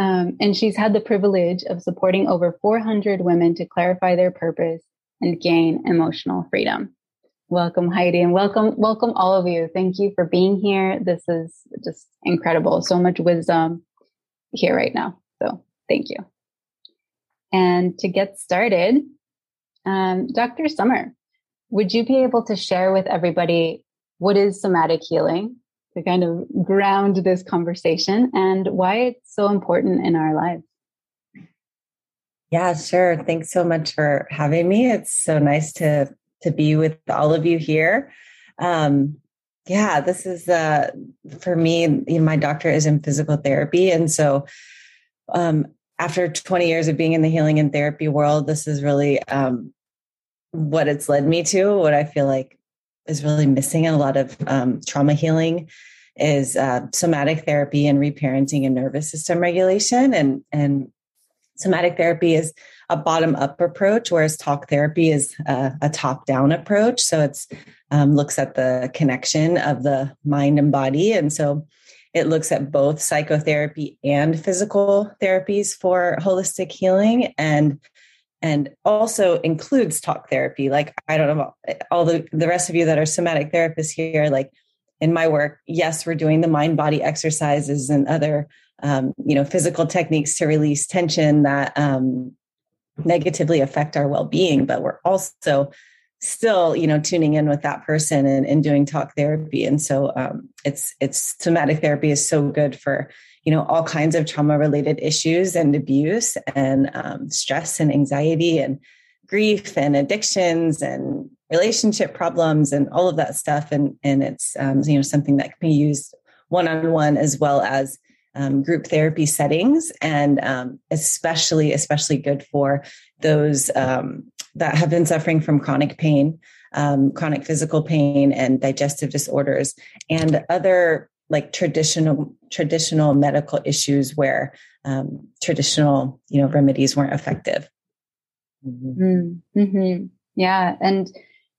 um, and she's had the privilege of supporting over four hundred women to clarify their purpose and gain emotional freedom. Welcome, Heidi, and welcome, welcome all of you. Thank you for being here. This is just incredible. So much wisdom here right now. So thank you. And to get started, um, Doctor Summer, would you be able to share with everybody what is somatic healing to kind of ground this conversation and why it's so important in our lives? Yeah, sure. Thanks so much for having me. It's so nice to, to be with all of you here. um, yeah, this is, uh, for me, you know, my doctor is in physical therapy. And so, um, after twenty years of being in the healing and therapy world, this is really, um, what it's led me to, what I feel like is really missing in a lot of, um, trauma healing is, uh, somatic therapy and reparenting and nervous system regulation. And, and somatic therapy is a bottom-up approach, whereas talk therapy is a, a top-down approach. So it's, um, looks at the connection of the mind and body. And so it looks at both psychotherapy and physical therapies for holistic healing, and, and also includes talk therapy. Like, I don't know, all the, the rest of you that are somatic therapists here, like in my work, yes, we're doing the mind-body exercises and other, um, you know, physical techniques to release tension that, um, negatively affect our well-being, but we're also still, you know, tuning in with that person and, and doing talk therapy. And so, um, it's, it's somatic therapy is so good for, you know, all kinds of trauma related issues and abuse and, um, stress and anxiety and grief and addictions and relationship problems and all of that stuff. And, and it's, um, you know, something that can be used one-on-one as well as, Um, group therapy settings, and um, especially, especially good for those um, that have been suffering from chronic pain, um, chronic physical pain and digestive disorders and other like traditional, traditional medical issues where um, traditional, you know, remedies weren't effective. Mm-hmm. Mm-hmm. Yeah. And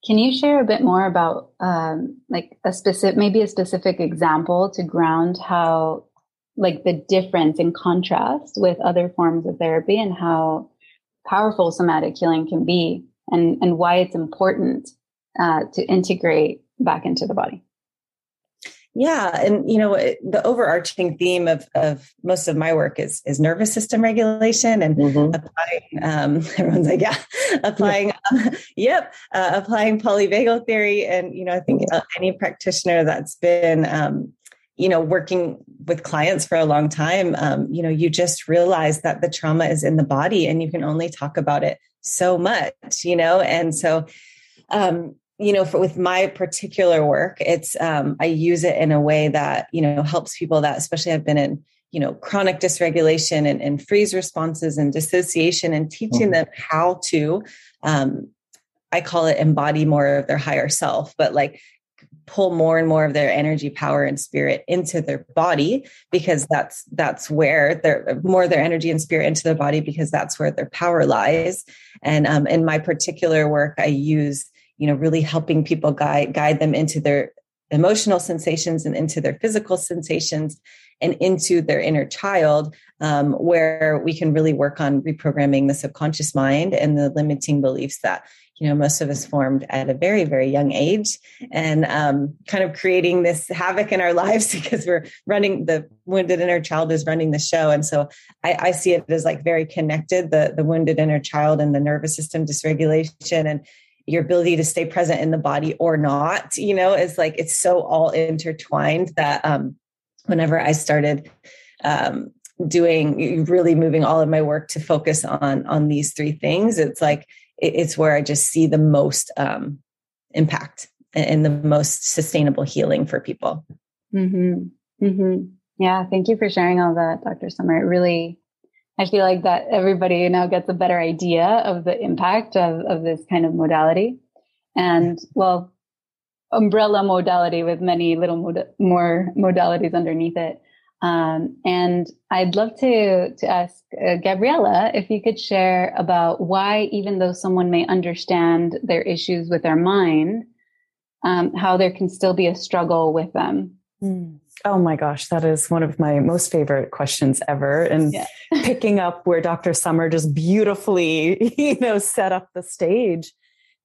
can you share a bit more about um, like a specific, maybe a specific example to ground how like the difference in contrast with other forms of therapy and how powerful somatic healing can be, and, and why it's important uh, to integrate back into the body? Yeah. And, you know, the overarching theme of, of most of my work is, is nervous system regulation and mm-hmm. applying, um, everyone's like, yeah, applying, yeah. Uh, yep, uh, applying polyvagal theory. And, you know, I think any practitioner that's been, um, you know, working with clients for a long time, um, you know, you just realize that the trauma is in the body and you can only talk about it so much, you know? And so, um, you know, for, with my particular work, it's, um, I use it in a way that, you know, helps people that especially have been in, you know, chronic dysregulation and, and freeze responses and dissociation, and teaching mm-hmm. them how to, um, I call it embody more of their higher self, but like, pull more and more of their energy, power, and spirit into their body, because that's, that's where their more of their energy and spirit into their body, because that's where their power lies. And, um, in my particular work, I use, you know, really helping people guide, guide them into their emotional sensations and into their physical sensations and into their inner child, um, where we can really work on reprogramming the subconscious mind and the limiting beliefs that, you know, most of us formed at a very, very young age, and um, kind of creating this havoc in our lives because we're running the wounded inner child is running the show. And so I, I see it as like very connected, the, the wounded inner child and the nervous system dysregulation and your ability to stay present in the body or not, you know, it's like, it's so all intertwined that um, whenever I started um, doing, really moving all of my work to focus on, on these three things, it's like, it's where I just see the most um, impact and the most sustainable healing for people. Mm-hmm. Mm-hmm. Yeah. Thank you for sharing all that, Doctor Summer. It really, I feel like that everybody now gets a better idea of the impact of, of this kind of modality, and well, umbrella modality with many little mod- more modalities underneath it. Um, and I'd love to, to ask uh, Gabriella, if you could share about why, even though someone may understand their issues with their mind, um, how there can still be a struggle with them. Mm. Oh my gosh, that is one of my most favorite questions ever. And yeah. Picking up where Doctor Summer just beautifully, you know, set up the stage,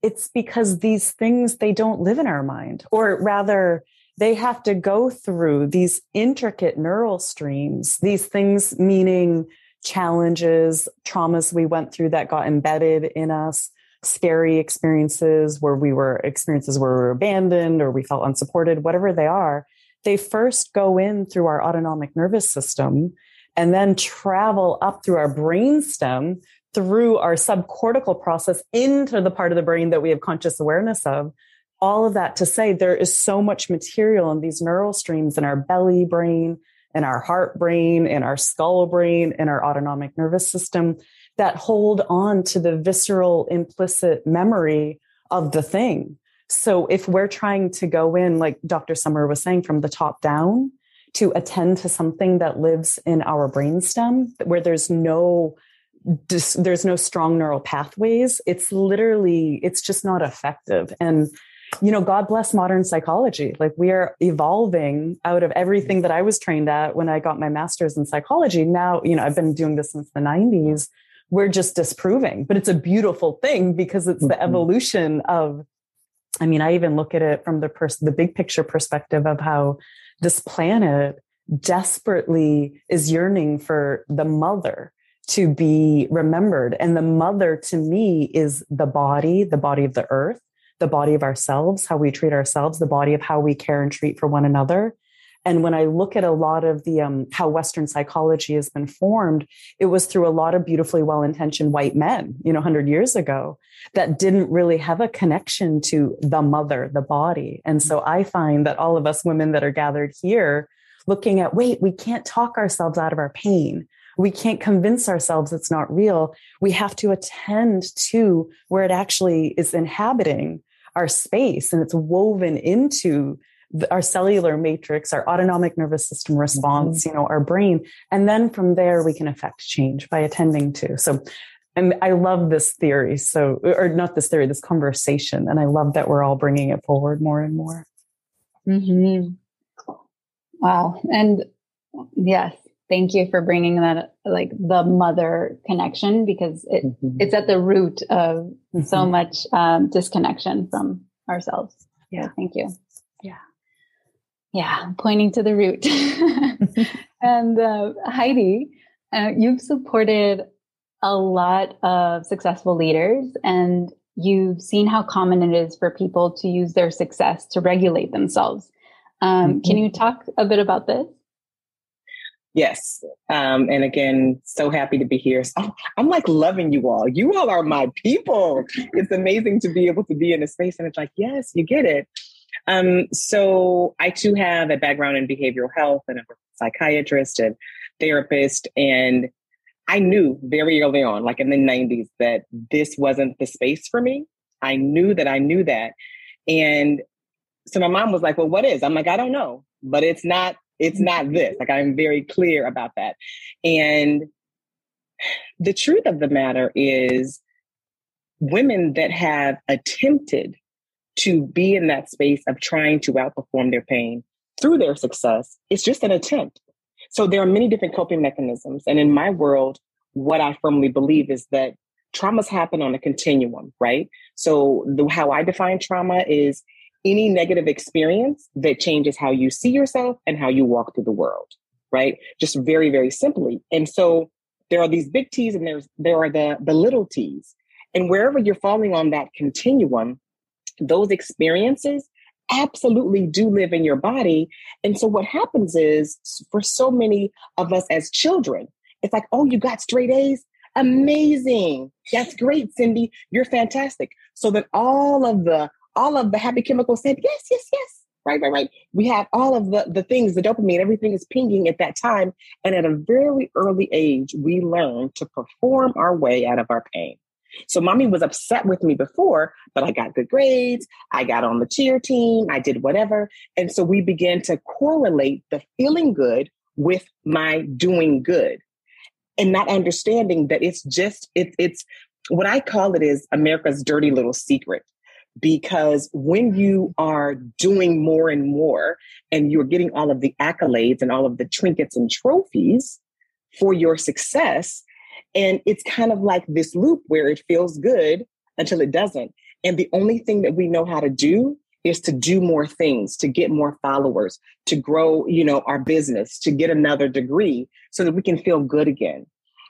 it's because these things, they don't live in our mind, or rather, they have to go through these intricate neural streams, these things, meaning challenges, traumas we went through that got embedded in us, scary experiences where we were experiences where we were abandoned or we felt unsupported, whatever they are. They first go in through our autonomic nervous system and then travel up through our brainstem, through our subcortical process into the part of the brain that we have conscious awareness of, all of that to say, there is so much material in these neural streams in our belly brain, in our heart brain, in our skull brain, in our autonomic nervous system that hold on to the visceral implicit memory of the thing. So if we're trying to go in, like Doctor Summer was saying, from the top down to attend to something that lives in our brainstem, where there's no there's no strong neural pathways, it's literally, it's just not effective. And, you know, God bless modern psychology. Like, we are evolving out of everything that I was trained at when I got my master's in psychology. Now, you know, I've been doing this since the nineties. We're just disproving, but it's a beautiful thing because it's the evolution of, I mean, I even look at it from the pers- the big picture perspective of how this planet desperately is yearning for the mother to be remembered. And the mother to me is the body, the body of the earth, the body of ourselves, how we treat ourselves, the body of how we care and treat for one another. And when I look at a lot of the um, how Western psychology has been formed, it was through a lot of beautifully well-intentioned white men, you know, one hundred years ago, that didn't really have a connection to the mother, the body. And so I find that all of us women that are gathered here looking at, wait, we can't talk ourselves out of our pain. We can't convince ourselves it's not real. We have to attend to where it actually is inhabiting our space, and it's woven into our cellular matrix, our autonomic nervous system response, you know, our brain. And then from there, we can affect change by attending to. So and I love this theory. So, or not this theory, this conversation. And I love that we're all bringing it forward more and more. Mm-hmm. Wow. And yes, thank you for bringing that, like, the mother connection, because it, mm-hmm. it's at the root of mm-hmm. so much um, disconnection from ourselves. Yeah. So thank you. Yeah. Yeah, pointing to the root. And uh, Heidi, uh, you've supported a lot of successful leaders, and you've seen how common it is for people to use their success to regulate themselves. Um, mm-hmm. Can you talk a bit about this? Yes. Um, and again, so happy to be here. So I'm, I'm like loving you all. You all are my people. It's amazing to be able to be in a space and it's like, yes, you get it. Um, so I too have a background in behavioral health, and I'm a psychiatrist and therapist. And I knew very early on, like in the nineties, that this wasn't the space for me. I knew that I knew that. And so my mom was like, well, what is? I'm like, I don't know, but it's not, it's not this. Like, I'm very clear about that. And the truth of the matter is, women that have attempted to be in that space of trying to outperform their pain through their success, it's just an attempt. So there are many different coping mechanisms. And in my world, what I firmly believe is that traumas happen on a continuum, right? So the, how I define trauma is any negative experience that changes how you see yourself and how you walk through the world, right? Just very, very simply. And so there are these big T's and there's there are the, the little T's. And wherever you're falling on that continuum, those experiences absolutely do live in your body. And so what happens is, for so many of us as children, it's like, oh, you got straight A's? Amazing. That's great, Cindy. You're fantastic. So that all of the all of the happy chemicals said, yes, yes, yes. Right, right, right. We have all of the, the things, the dopamine, everything is pinging at that time. And at a very early age, we learn to perform our way out of our pain. So mommy was upset with me before, but I got good grades. I got on the cheer team. I did whatever. And so we began to correlate the feeling good with my doing good, and not understanding that it's just, it, it's what I call it is America's dirty little secret. Because when you are doing more and more and you're getting all of the accolades and all of the trinkets and trophies for your success, and it's kind of like this loop where it feels good until it doesn't. And the only thing that we know how to do is to do more things, to get more followers, to grow, you know, our business, to get another degree so that we can feel good again.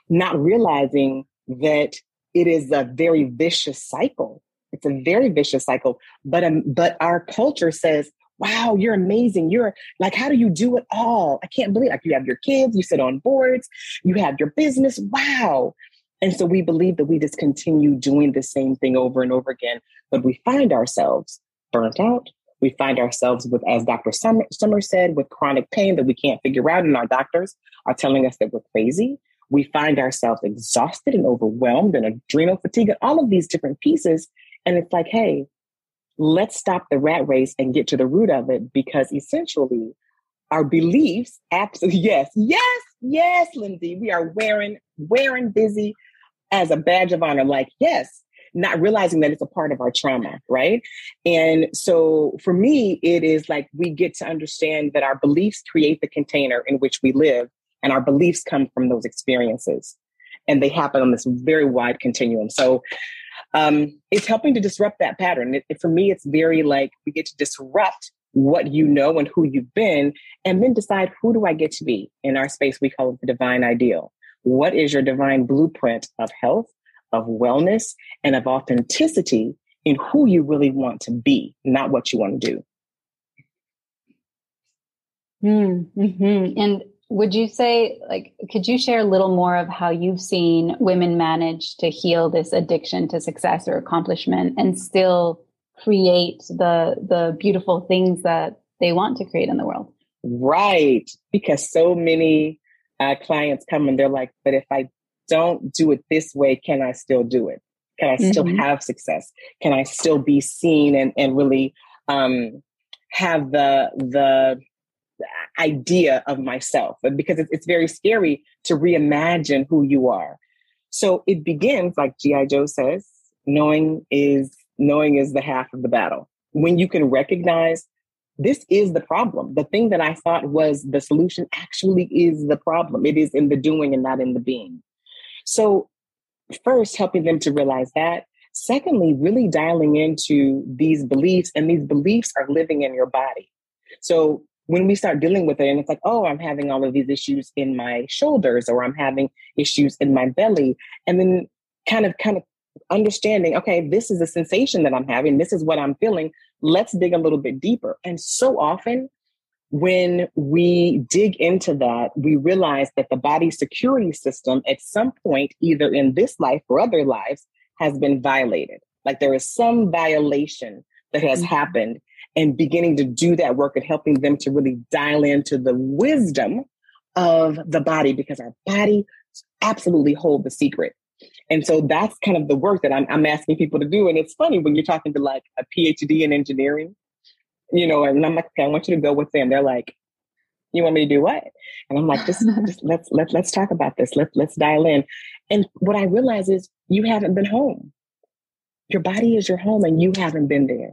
Not realizing that it is a very vicious cycle. It's a very vicious cycle. But um, but our culture says, wow, you're amazing. You're like, how do you do it all? I can't believe, like, you have your kids, you sit on boards, you have your business. Wow. And so we believe that we just continue doing the same thing over and over again, but we find ourselves burnt out. We find ourselves with, as Doctor Summer, Summer said, with chronic pain that we can't figure out, and our doctors are telling us that we're crazy. We find ourselves exhausted and overwhelmed and adrenal fatigue and all of these different pieces. And it's like, hey, let's stop the rat race and get to the root of it, because essentially our beliefs, absolutely, yes, yes, yes, Lindsay, we are wearing, wearing busy as a badge of honor, like, yes, not realizing that it's a part of our trauma, right? And so for me, it is like we get to understand that our beliefs create the container in which we live, and our beliefs come from those experiences, and they happen on this very wide continuum. So um, it's helping to disrupt that pattern. It, it, for me, it's very like we get to disrupt what you know and who you've been, and then decide, who do I get to be? In our space, we call it the divine ideal. What is your divine blueprint of health, of wellness, and of authenticity in who you really want to be, not what you want to do? Mm-hmm. And would you say, like, could you share a little more of how you've seen women manage to heal this addiction to success or accomplishment and still create the the beautiful things that they want to create in the world? Right. Because so many uh, clients come and they're like, but if I don't do it this way, can I still do it? Can I still mm-hmm. have success? Can I still be seen and, and really um, have the the idea of myself? Because it's very scary to reimagine who you are. So it begins, like G I Joe says, knowing is knowing is the half of the battle. When you can recognize this is the problem, the thing that I thought was the solution actually is the problem. It is in the doing and not in the being. So first, helping them to realize that. Secondly, really dialing into these beliefs, and these beliefs are living in your body. So when we start dealing with it and it's like, oh, I'm having all of these issues in my shoulders, or I'm having issues in my belly, and then kind of kind of understanding, okay, this is a sensation that I'm having. This is what I'm feeling. Let's dig a little bit deeper. And so often when we dig into that, we realize that the body's security system at some point, either in this life or other lives, has been violated. Like there is some violation that has mm-hmm. happened, and beginning to do that work and helping them to really dial into the wisdom of the body, because our body absolutely holds the secret. And so that's kind of the work that I'm, I'm asking people to do. And it's funny when you're talking to like a P H D in engineering, you know, and I'm like, okay, I want you to go with them. They're like, you want me to do what? And I'm like, just, just let's, let's, let's talk about this. Let's, let's dial in. And what I realize is you haven't been home. Your body is your home, and you haven't been there.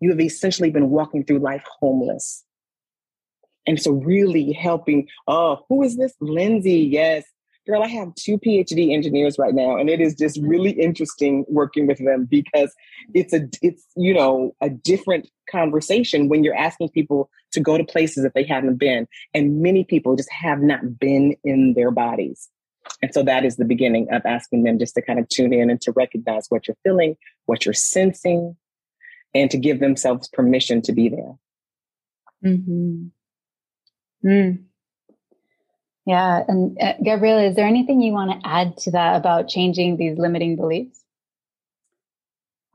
You have essentially been walking through life homeless. And so really helping, oh, who is this? Lindsay, yes. Girl, I have two P H D engineers right now, and it is just really interesting working with them, because it's a, it's, you know, a different conversation when you're asking people to go to places that they haven't been. And many people just have not been in their bodies. And so that is the beginning of asking them just to kind of tune in and to recognize what you're feeling, what you're sensing, and to give themselves permission to be there. Mm-hmm. Mm. Yeah. And uh, Gabriella, is there anything you want to add to that about changing these limiting beliefs?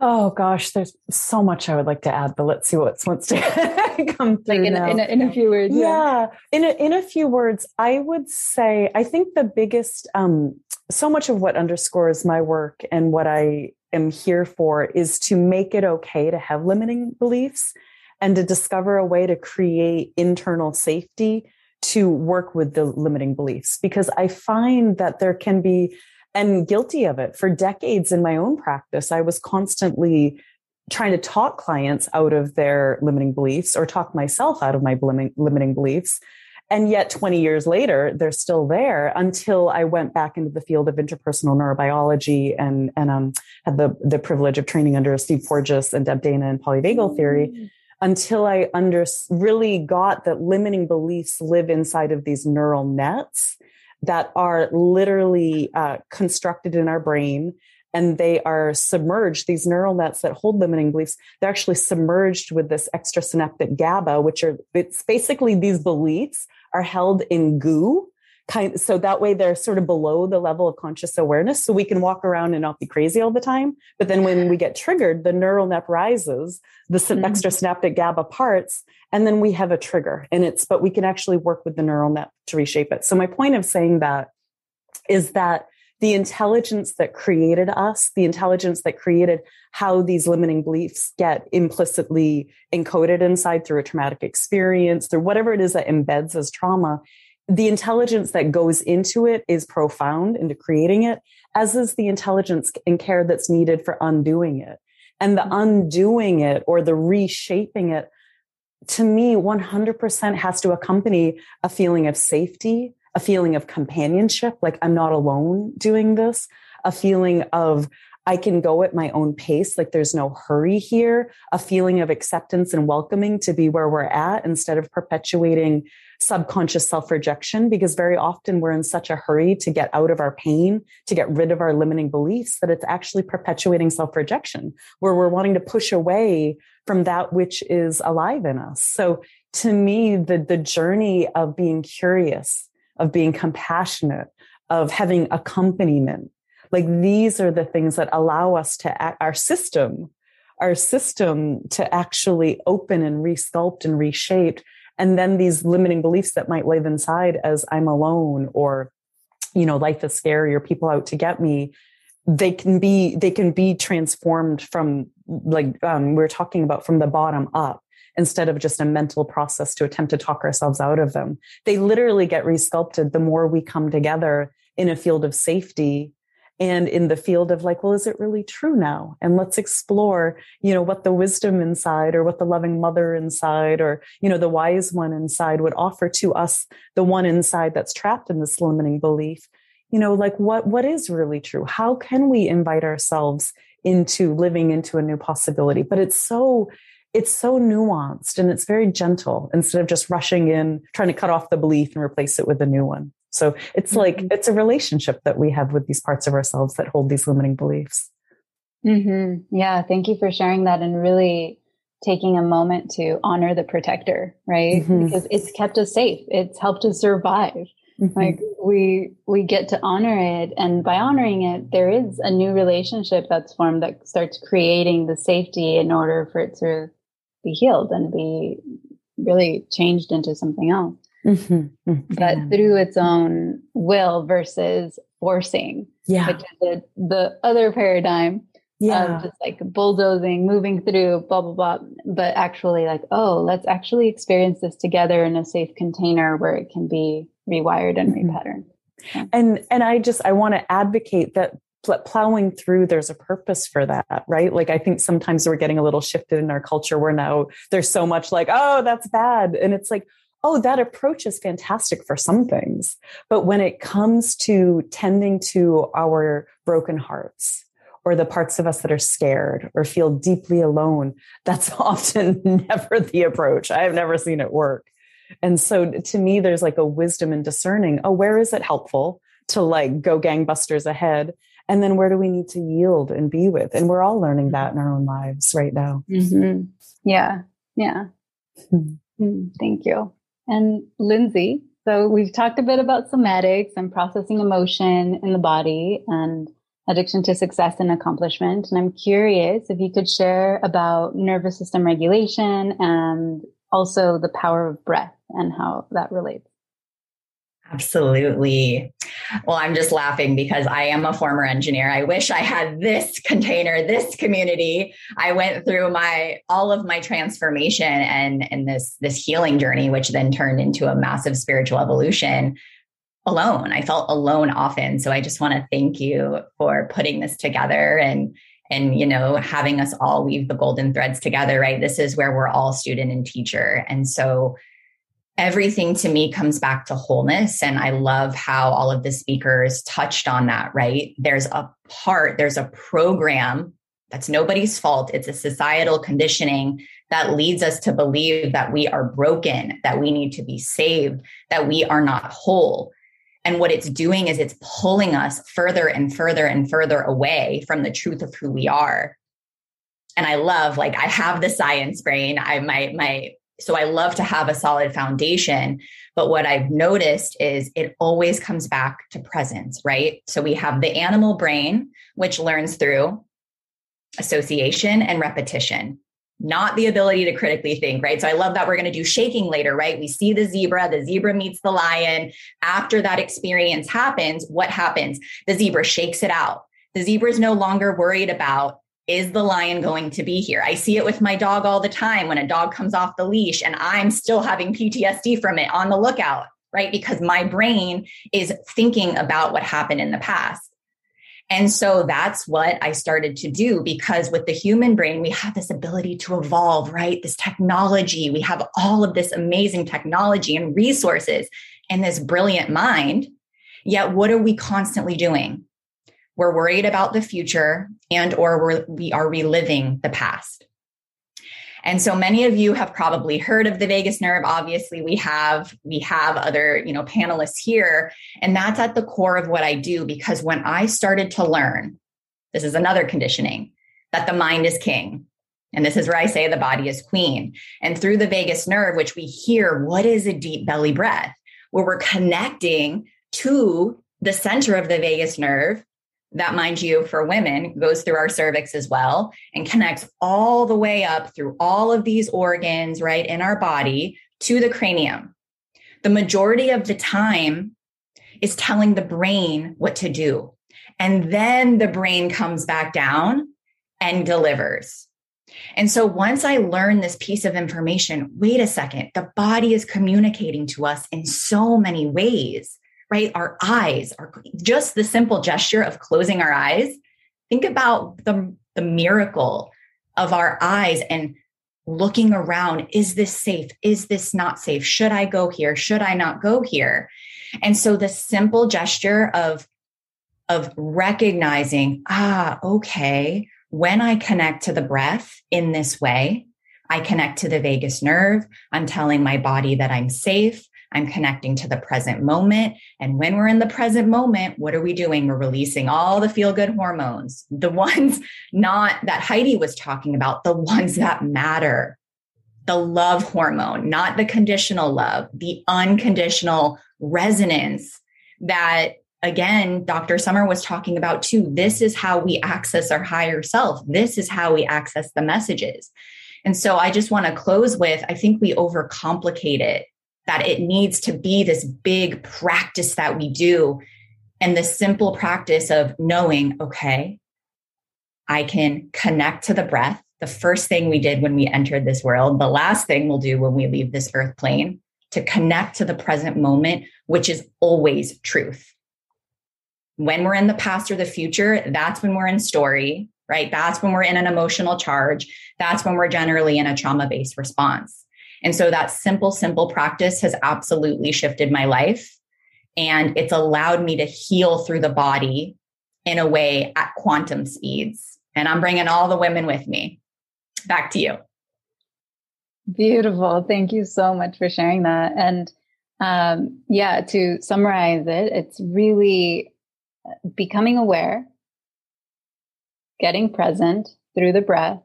Oh, gosh, there's so much I would like to add, but let's see what wants to come through. Like in, now. In, a, in a few words. Yeah. yeah. In, a, in a few words, I would say, I think the biggest, um, so much of what underscores my work and what I am here for is to make it okay to have limiting beliefs and to discover a way to create internal safety to work with the limiting beliefs, because I find that there can be, and guilty of it for decades in my own practice, I was constantly trying to talk clients out of their limiting beliefs or talk myself out of my limiting beliefs. And yet twenty years later, they're still there, until I went back into the field of interpersonal neurobiology and, and um, had the, the privilege of training under Steve Porges and Deb Dana and polyvagal theory. Mm-hmm. Until I under, really got that limiting beliefs live inside of these neural nets that are literally uh, constructed in our brain, and they are submerged. These neural nets that hold limiting beliefs, they're actually submerged with this extrasynaptic GABA, which are, it's basically these beliefs are held in goo, kind of, so that way they're sort of below the level of conscious awareness. So we can walk around and not be crazy all the time. But then when we get triggered, the neural net rises, the mm-hmm. extrasynaptic GABA parts, and then we have a trigger. And it's, but we can actually work with the neural net to reshape it. So my point of saying that is that the intelligence that created us, the intelligence that created how these limiting beliefs get implicitly encoded inside through a traumatic experience, through whatever it is that embeds as trauma, the intelligence that goes into it is profound into creating it, as is the intelligence and care that's needed for undoing it. And the undoing it or the reshaping it, to me, one hundred percent has to accompany a feeling of safety, a feeling of companionship, like I'm not alone doing this, a feeling of I can go at my own pace, like there's no hurry here, a feeling of acceptance and welcoming to be where we're at instead of perpetuating subconscious self-rejection, because very often we're in such a hurry to get out of our pain, to get rid of our limiting beliefs, that it's actually perpetuating self-rejection, where we're wanting to push away from that which is alive in us. So to me, the, the journey of being curious, of being compassionate, of having accompaniment, like these are the things that allow us to act, our system, our system to actually open and resculpt and reshape. And then these limiting beliefs that might live inside as I'm alone, or, you know, life is scary, or people out to get me, they can be, they can be transformed from, like um, we're talking about, from the bottom up, instead of just a mental process to attempt to talk ourselves out of them. They literally get resculpted the more we come together in a field of safety and in the field of like, well, is it really true now? And let's explore, you know, what the wisdom inside, or what the loving mother inside, or, you know, the wise one inside would offer to us, the one inside that's trapped in this limiting belief. You know, like what, what is really true? How can we invite ourselves into living into a new possibility? But it's so, it's so nuanced, and it's very gentle instead of just rushing in, trying to cut off the belief and replace it with a new one. So it's like, it's a relationship that we have with these parts of ourselves that hold these limiting beliefs. Mm-hmm. Yeah. Thank you for sharing that, and really taking a moment to honor the protector, right? Mm-hmm. Because it's kept us safe. It's helped us survive. Mm-hmm. Like we, we get to honor it. And by honoring it, there is a new relationship that's formed that starts creating the safety in order for it to be healed and be really changed into something else. Mm-hmm. Mm-hmm. But yeah. Through its own will versus forcing, yeah. which is the, the other paradigm yeah. of just like bulldozing, moving through, blah, blah, blah. But actually like, oh, let's actually experience this together in a safe container where it can be rewired and mm-hmm. repatterned. Yeah. And, and I just, I want to advocate that plowing through, there's a purpose for that, right? Like, I think sometimes we're getting a little shifted in our culture where now there's so much like, oh, that's bad. And it's like, oh, that approach is fantastic for some things. But when it comes to tending to our broken hearts, or the parts of us that are scared or feel deeply alone, that's often never the approach. I've never seen it work. And so to me, there's like a wisdom in discerning, oh, where is it helpful to like go gangbusters ahead? And then where do we need to yield and be with? And we're all learning that in our own lives right now. Mm-hmm. Yeah. Yeah. Mm-hmm. Thank you. And Lindsay, so we've talked a bit about somatics and processing emotion in the body and addiction to success and accomplishment. And I'm curious if you could share about nervous system regulation and also the power of breath and how that relates. Absolutely. Well, I'm just laughing because I am a former engineer. I wish I had this container, this community. I went through my, all of my transformation and, and this, this healing journey, which then turned into a massive spiritual evolution alone. I felt alone often. So I just want to thank you for putting this together and, and, you know, having us all weave the golden threads together, right? This is where we're all student and teacher. And so everything to me comes back to wholeness. And I love how all of the speakers touched on that, right? There's a part, there's a program that's nobody's fault. It's a societal conditioning that leads us to believe that we are broken, that we need to be saved, that we are not whole. And what it's doing is it's pulling us further and further and further away from the truth of who we are. And I love, like, I have the science brain. I, my, my, So I love to have a solid foundation, but what I've noticed is it always comes back to presence, right? So we have the animal brain, which learns through association and repetition, not the ability to critically think, right? So I love that we're going to do shaking later, right? We see the zebra, the zebra meets the lion. After that experience happens, what happens? The zebra shakes it out. The zebra is no longer worried about, is the lion going to be here? I see it with my dog all the time when a dog comes off the leash and I'm still having P T S D from it, on the lookout, right? Because my brain is thinking about what happened in the past. And so that's what I started to do, because with the human brain, we have this ability to evolve, right? This technology, we have all of this amazing technology and resources and this brilliant mind. Yet what are we constantly doing? We're worried about the future, and or we're, we are reliving the past. And so many of you have probably heard of the vagus nerve. Obviously, we have we have other, you know, panelists here, and that's at the core of what I do, because when I started to learn, this is another conditioning, that the mind is king. And this is where I say the body is queen. And through the vagus nerve, which we hear, what is a deep belly breath? Where we're connecting to the center of the vagus nerve, that, mind you, for women, goes through our cervix as well and connects all the way up through all of these organs, right, in our body to the cranium. The majority of the time is telling the brain what to do. And then the brain comes back down and delivers. And so once I learned this piece of information, wait a second, the body is communicating to us in so many ways. Right? Our eyes are just the simple gesture of closing our eyes. Think about the, the miracle of our eyes and looking around. Is this safe? Is this not safe? Should I go here? Should I not go here? And so the simple gesture of, of recognizing, ah, okay, when I connect to the breath in this way, I connect to the vagus nerve. I'm telling my body that I'm safe. I'm connecting to the present moment. And when we're in the present moment, what are we doing? We're releasing all the feel-good hormones, the ones not that Heidi was talking about, the ones that matter, the love hormone, not the conditional love, the unconditional resonance that, again, Doctor Summer was talking about too. This is how we access our higher self. This is how we access the messages. And so I just want to close with, I think we overcomplicate it, that it needs to be this big practice that we do. And the simple practice of knowing, okay, I can connect to the breath. The first thing we did when we entered this world, the last thing we'll do when we leave this earth plane, to connect to the present moment, which is always truth. When we're in the past or the future, that's when we're in story, right? That's when we're in an emotional charge. That's when we're generally in a trauma-based response. And so that simple, simple practice has absolutely shifted my life. And it's allowed me to heal through the body in a way at quantum speeds. And I'm bringing all the women with me. Back to you. Beautiful. Thank you so much for sharing that. And um, yeah, to summarize it, it's really becoming aware, getting present through the breath,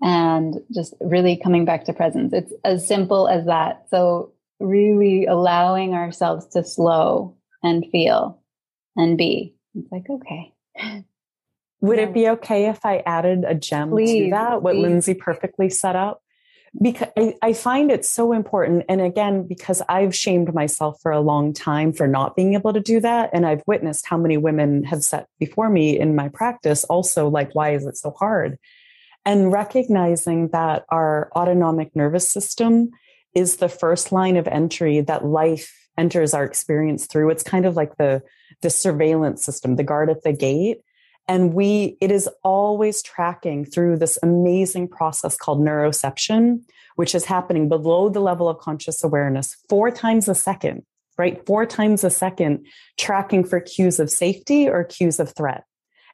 and just really coming back to presence. It's as simple as that. So really allowing ourselves to slow and feel and be. It's like, okay. Would it be okay if I added a gem please, to that, what please. Lindsay perfectly set up? Because I, I find it so important. And again, because I've shamed myself for a long time for not being able to do that. And I've witnessed how many women have sat before me in my practice also, like, why is it so hard? And recognizing that our autonomic nervous system is the first line of entry that life enters our experience through. It's kind of like the, the surveillance system, the guard at the gate. And we, it is always tracking through this amazing process called neuroception, which is happening below the level of conscious awareness four times a second, right? Four times a second, tracking for cues of safety or cues of threat.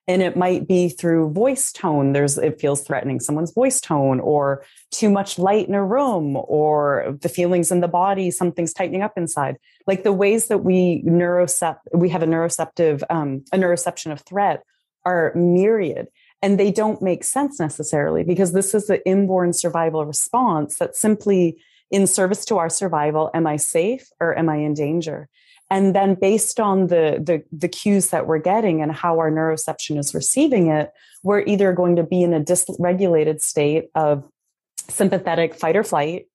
And it might be through voice tone. There's, it feels threatening, someone's voice tone, or too much light in a room, or the feelings in the body, something's tightening up inside. Like the ways that we neurocept, we have a neuroceptive, um, a neuroception of threat are myriad. And they don't make sense necessarily, because this is the inborn survival response that's simply in service to our survival. Am I safe or am I in danger? And then based on the, the, the cues that we're getting and how our neuroception is receiving it, we're either going to be in a dysregulated state of sympathetic fight or flight,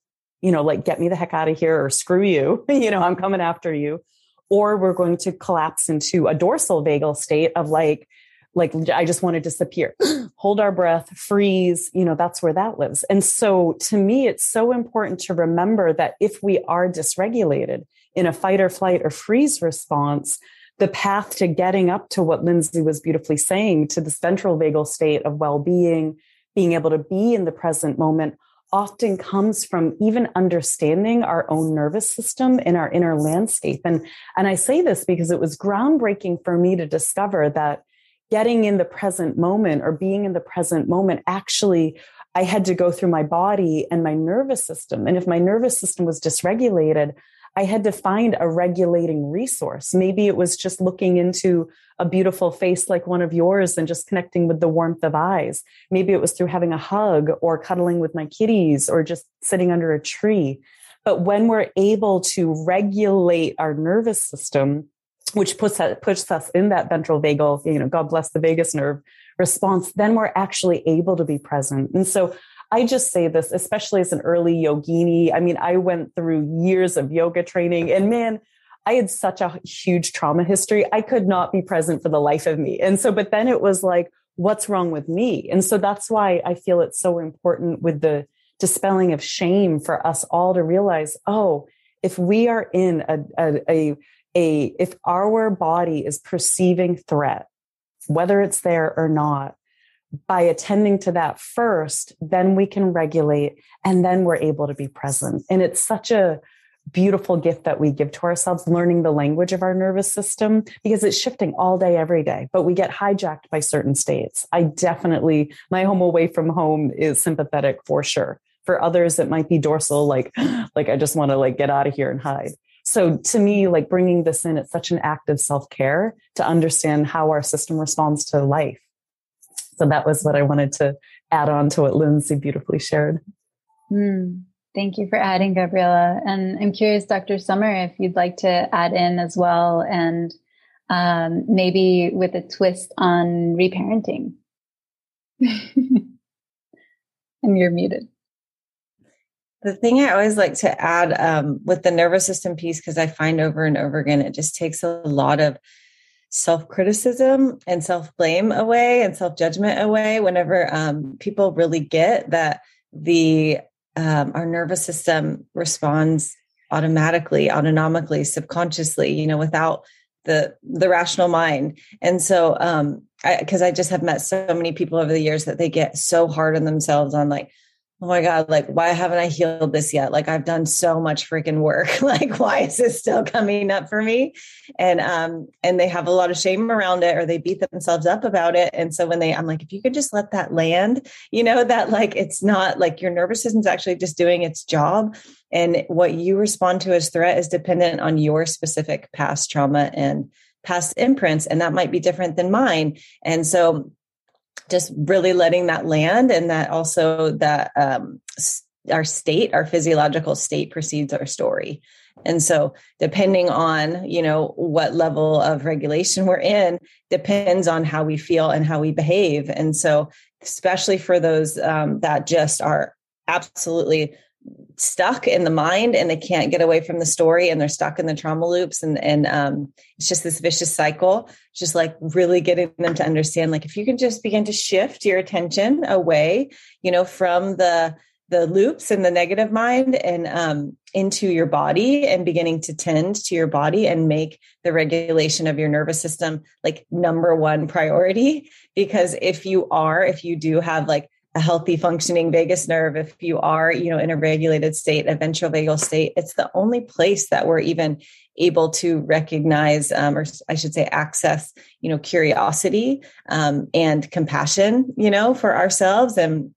you know, like get me the heck out of here or screw you, you know, I'm coming after you. Or we're going to collapse into a dorsal vagal state of like, like, I just want to disappear, hold our breath, freeze, you know, that's where that lives. And so to me, it's so important to remember that if we are dysregulated in a fight or flight or freeze response, the path to getting up to what Lindsay was beautifully saying, to the ventral vagal state of well-being, being able to be in the present moment, often comes from even understanding our own nervous system and our inner landscape. And, and I say this because it was groundbreaking for me to discover that getting in the present moment or being in the present moment, actually, I had to go through my body and my nervous system. And if my nervous system was dysregulated, I had to find a regulating resource. Maybe it was just looking into a beautiful face like one of yours and just connecting with the warmth of eyes. Maybe it was through having a hug or cuddling with my kitties or just sitting under a tree. But when we're able to regulate our nervous system, which puts us, puts us in that ventral vagal, you know, God bless the vagus nerve response, then we're actually able to be present. And so I just say this, especially as an early yogini. I mean, I went through years of yoga training and man, I had such a huge trauma history. I could not be present for the life of me. And so, but then it was like, what's wrong with me? And so that's why I feel it's so important with the dispelling of shame for us all to realize, oh, if we are in a, a, a A, if our body is perceiving threat, whether it's there or not, by attending to that first, then we can regulate and then we're able to be present. And it's such a beautiful gift that we give to ourselves, learning the language of our nervous system, because it's shifting all day, every day, but we get hijacked by certain states. I definitely, my home away from home is sympathetic for sure. For others, it might be dorsal, like, like I just want to like get out of here and hide. So to me, like bringing this in, it's such an act of self-care to understand how our system responds to life. So that was what I wanted to add on to what Lindsay beautifully shared. Mm, thank you for adding, Gabriella. And I'm curious, Doctor Summer, if you'd like to add in as well, and um, maybe with a twist on reparenting. And you're muted. The thing I always like to add um, with the nervous system piece, because I find over and over again, it just takes a lot of self-criticism and self-blame away and self-judgment away whenever um, people really get that the um, our nervous system responds automatically, autonomically, subconsciously, you know, without the the rational mind. And so, um, I, 'cause I just have met so many people over the years that they get so hard on themselves on like, oh my God, like, why haven't I healed this yet? Like, I've done so much freaking work. Like, why is this still coming up for me? And, um, and they have a lot of shame around it, or they beat themselves up about it. And so when they, I'm like, if you could just let that land, you know, that like, it's not like your nervous system's actually just doing its job. And what you respond to as threat is dependent on your specific past trauma and past imprints. And that might be different than mine. And so just really letting that land, and that also that um, our state, our physiological state precedes our story. And so depending on, you know, what level of regulation we're in depends on how we feel and how we behave. And so especially for those um, that just are absolutely stuck in the mind and they can't get away from the story and they're stuck in the trauma loops. And, and, um, it's just this vicious cycle, just like really getting them to understand, like, if you can just begin to shift your attention away, you know, from the, the loops and the negative mind and, um, into your body and beginning to tend to your body and make the regulation of your nervous system, like number one priority, because if you are, if you do have like a healthy functioning vagus nerve, if you are, you know, in a regulated state, a ventral vagal state, it's the only place that we're even able to recognize, um, or I should say access, you know, curiosity, um, and compassion, you know, for ourselves. And,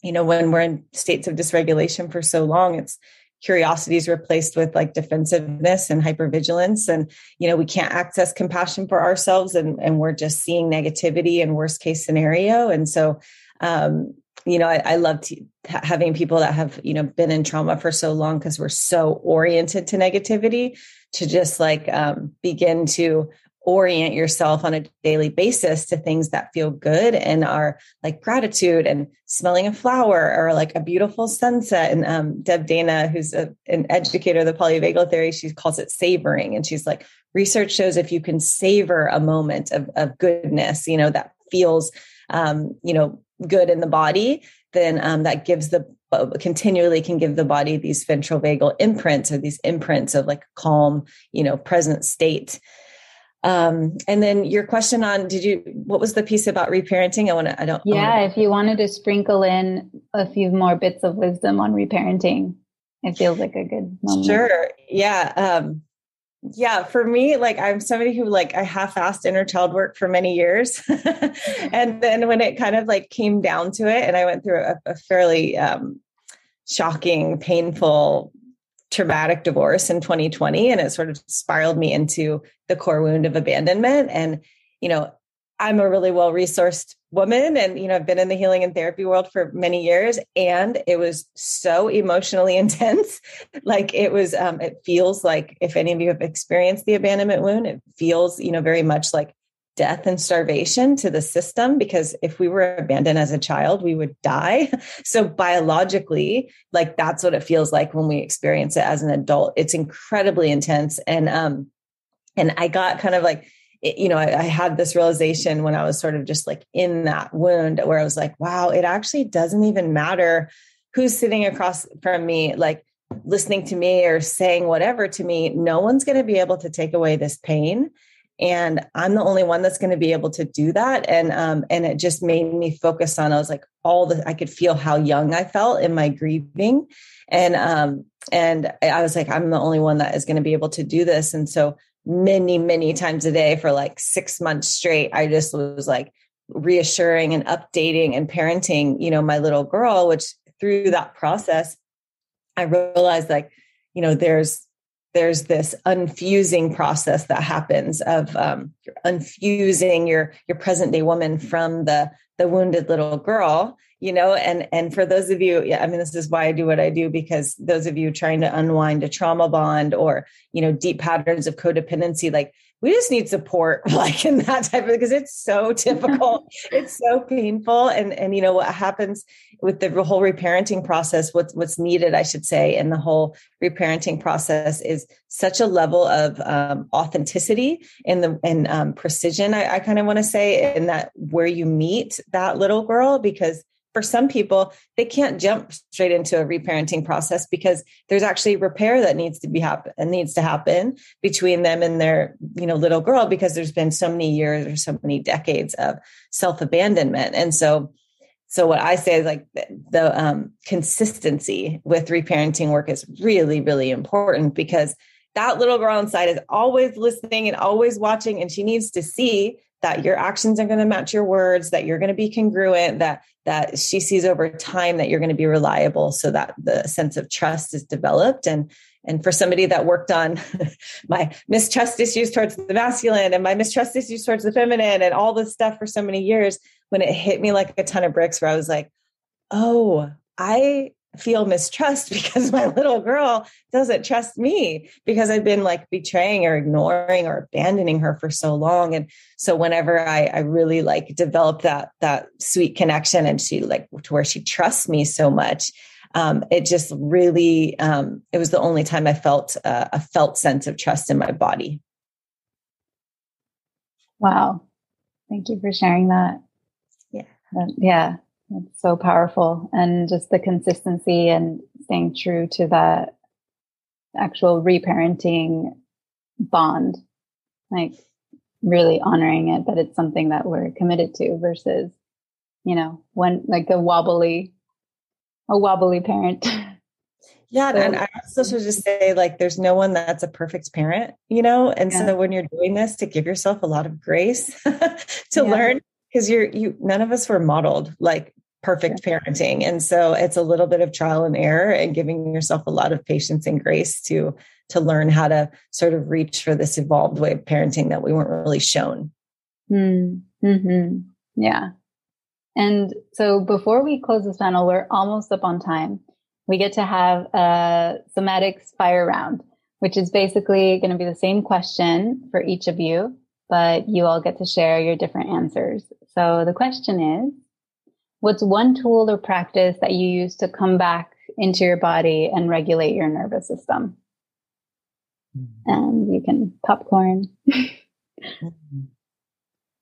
you know, when we're in states of dysregulation for so long, it's curiosity is replaced with like defensiveness and hypervigilance. And, you know, we can't access compassion for ourselves, and, and we're just seeing negativity and worst case scenario. And so, um, you know, I, I love t- having people that have, you know, been in trauma for so long, because we're so oriented to negativity, to just like um, begin to orient yourself on a daily basis to things that feel good and are like gratitude and smelling a flower or like a beautiful sunset. And um, Deb Dana, who's a, an educator of the polyvagal theory, she calls it savoring. And she's like, research shows if you can savor a moment of, of goodness, you know, that feels, um, you know, good in the body, then um, that gives the continually can give the body these ventrovagal imprints, or these imprints of like calm, you know, present state. Um, and then your question on, did you, what was the piece about reparenting? I want to, I don't. Yeah. I wanna... If you wanted to sprinkle in a few more bits of wisdom on reparenting, it feels like a good moment. Sure. Yeah. Um, Yeah. For me, like I'm somebody who like I half-assed inner child work for many years. And then when it kind of like came down to it, and I went through a, a fairly um, shocking, painful, traumatic divorce in twenty twenty. And it sort of spiraled me into the core wound of abandonment. And, you know, I'm a really well-resourced woman, and, you know, I've been in the healing and therapy world for many years, and it was so emotionally intense. Like it was, um, it feels like, if any of you have experienced the abandonment wound, it feels, you know, very much like death and starvation to the system, because if we were abandoned as a child, we would die. So biologically, like that's what it feels like when we experience it as an adult. It's incredibly intense. And, um, and I got kind of like, you know, I, I had this realization when I was sort of just like in that wound, where I was like, wow, it actually doesn't even matter who's sitting across from me, like listening to me or saying whatever to me. No one's going to be able to take away this pain. And I'm the only one that's going to be able to do that. And, um, and it just made me focus on, I was like, all the, I could feel how young I felt in my grieving. And, um, and I was like, I'm the only one that is going to be able to do this. And so many, many times a day for like six months straight, I just was like reassuring and updating and parenting, you know, my little girl, which through that process, I realized like, you know, there's, there's this unfusing process that happens of um, unfusing your, your present day woman from the, the wounded little girl, you know, and, and for those of you, yeah, I mean, this is why I do what I do, because those of you trying to unwind a trauma bond or, you know, deep patterns of codependency, like we just need support, like in that type of, because it's so difficult. It's so painful. And, and, you know, what happens with the whole reparenting process, what's, what's needed, I should say, in the whole reparenting process is such a level of um, authenticity and the, and um, precision. I, I kind of want to say in that where you meet that little girl, because for some people, they can't jump straight into a reparenting process because there's actually repair that needs to be happen and needs to happen between them and their, you know, little girl, because there's been so many years or so many decades of self-abandonment. And so, so what I say is like the, the um, consistency with reparenting work is really, really important, because that little girl inside is always listening and always watching, and she needs to see that your actions are going to match your words, that you're going to be congruent, that that she sees over time that you're going to be reliable, so that the sense of trust is developed. And and for somebody that worked on my mistrust issues towards the masculine and my mistrust issues towards the feminine and all this stuff for so many years, when it hit me like a ton of bricks, where I was like, oh, I feel mistrust because my little girl doesn't trust me, because I've been like betraying or ignoring or abandoning her for so long. And so whenever I, I really like developed that, that sweet connection, and she like to where she trusts me so much, um, it just really, um, it was the only time I felt uh, a felt sense of trust in my body. Wow. Thank you for sharing that. Yeah. Uh, yeah. It's so powerful. And just the consistency and staying true to that actual reparenting bond, like really honoring it, that it's something that we're committed to versus, you know, when like a wobbly, a wobbly parent. Yeah. So, and I also should just say, like, there's no one that's a perfect parent, you know? And yeah. So when you're doing this, to give yourself a lot of grace to yeah. learn, because you're, you, none of us were modeled like perfect parenting. And so it's a little bit of trial and error and giving yourself a lot of patience and grace to, to learn how to sort of reach for this evolved way of parenting that we weren't really shown. Mm-hmm. Yeah. And so before we close this panel, we're almost up on time. We get to have a somatics fire round, which is basically going to be the same question for each of you, but you all get to share your different answers. So the question is, what's one tool or practice that you use to come back into your body and regulate your nervous system? Mm-hmm. And you can popcorn. Mm-hmm.